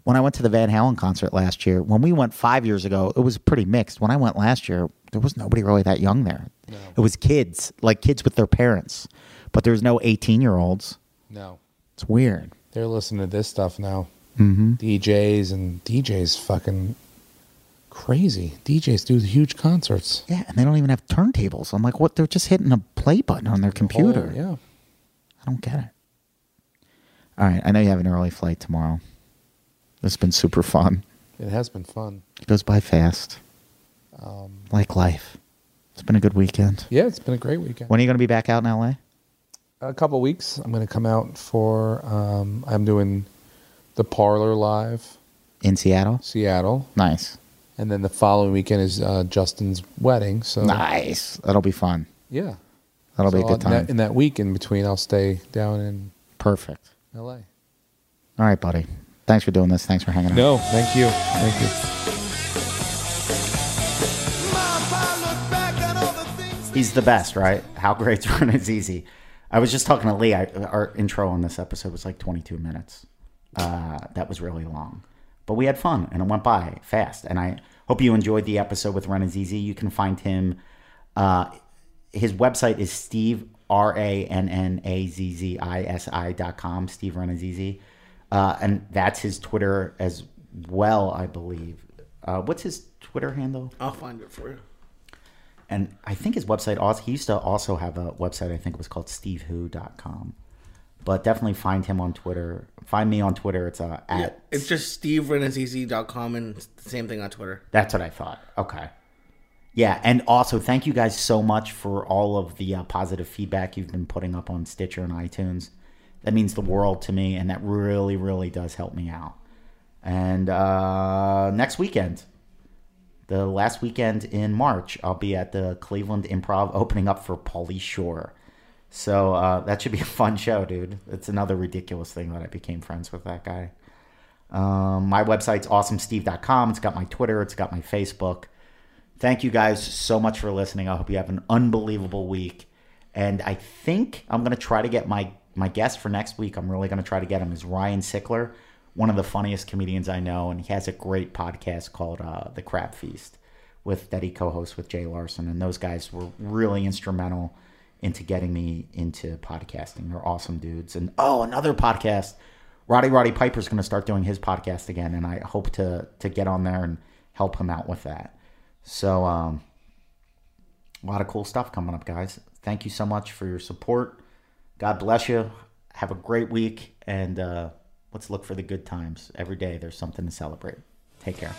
when I went to the Van Halen concert last year, when we went five years ago, it was pretty mixed. When I went last year, there was nobody really that young there. No. It was kids, like kids with their parents, but there was no eighteen-year-olds. No, it's weird. They're listening to this stuff now. Mm-hmm. D Js and D Js fucking. Crazy. D Js do huge concerts. Yeah, and they don't even have turntables. I'm like, what? They're just hitting a play button on their computer. Oh, yeah. I don't get it. All right, I know you have an early flight tomorrow. It's been super fun. It has been fun. It goes by fast. Um, like life. It's been a good weekend. Yeah, it's been a great weekend. When are you going to be back out in L A? A couple weeks. I'm going to come out for, um, I'm doing The Parlor Live. In Seattle? Seattle. Nice. And then the following weekend is uh, Justin's wedding. So nice. That'll be fun. Yeah. That'll so be a good time. In that, in that week in between, I'll stay down in Perfect. L A. All right, buddy. Thanks for doing this. Thanks for hanging out. No, thank you. Thank you. He's the best, right? How great's Rannazzisi. I was just talking to Lee. I, our intro on this episode was like twenty-two minutes. Uh, that was really long. But we had fun, and it went by fast. And I hope you enjoyed the episode with Rannazzisi. You can find him. Uh, his website is Steve, R A N N A Z Z I S I dot com, Steve Rannazzisi. Uh, and that's his Twitter as well, I believe. Uh, what's his Twitter handle? I'll find it for you. And I think his website, also, he used to also have a website, I think it was called steve who dot com. But definitely find him on Twitter. Find me on Twitter. It's uh, at... Yeah, it's just steve rannazzisi dot com and it's the same thing on Twitter. That's what I thought. Okay. Yeah, and also thank you guys so much for all of the uh, positive feedback you've been putting up on Stitcher and iTunes. That means the world to me, and that really, really does help me out. And uh, next weekend, the last weekend in March, I'll be at the Cleveland Improv opening up for Pauly Shore. So uh, that should be a fun show, dude. It's another ridiculous thing that I became friends with that guy. Um, my website's awesome steve dot com. It's got my Twitter. It's got my Facebook. Thank you guys so much for listening. I hope you have an unbelievable week. And I think I'm going to try to get my, my guest for next week. I'm really going to try to get him is Ryan Sickler, one of the funniest comedians I know. And he has a great podcast called uh, The Crab Feast with that he co-hosts with Jay Larson. And those guys were really instrumental into getting me into podcasting. They're awesome dudes. And oh, another podcast. Roddy Roddy Piper's going to start doing his podcast again. And I hope to to get on there and help him out with that. So um, a lot of cool stuff coming up, guys. Thank you so much for your support. God bless you. Have a great week. And uh, let's look for the good times. Every day there's something to celebrate. Take care.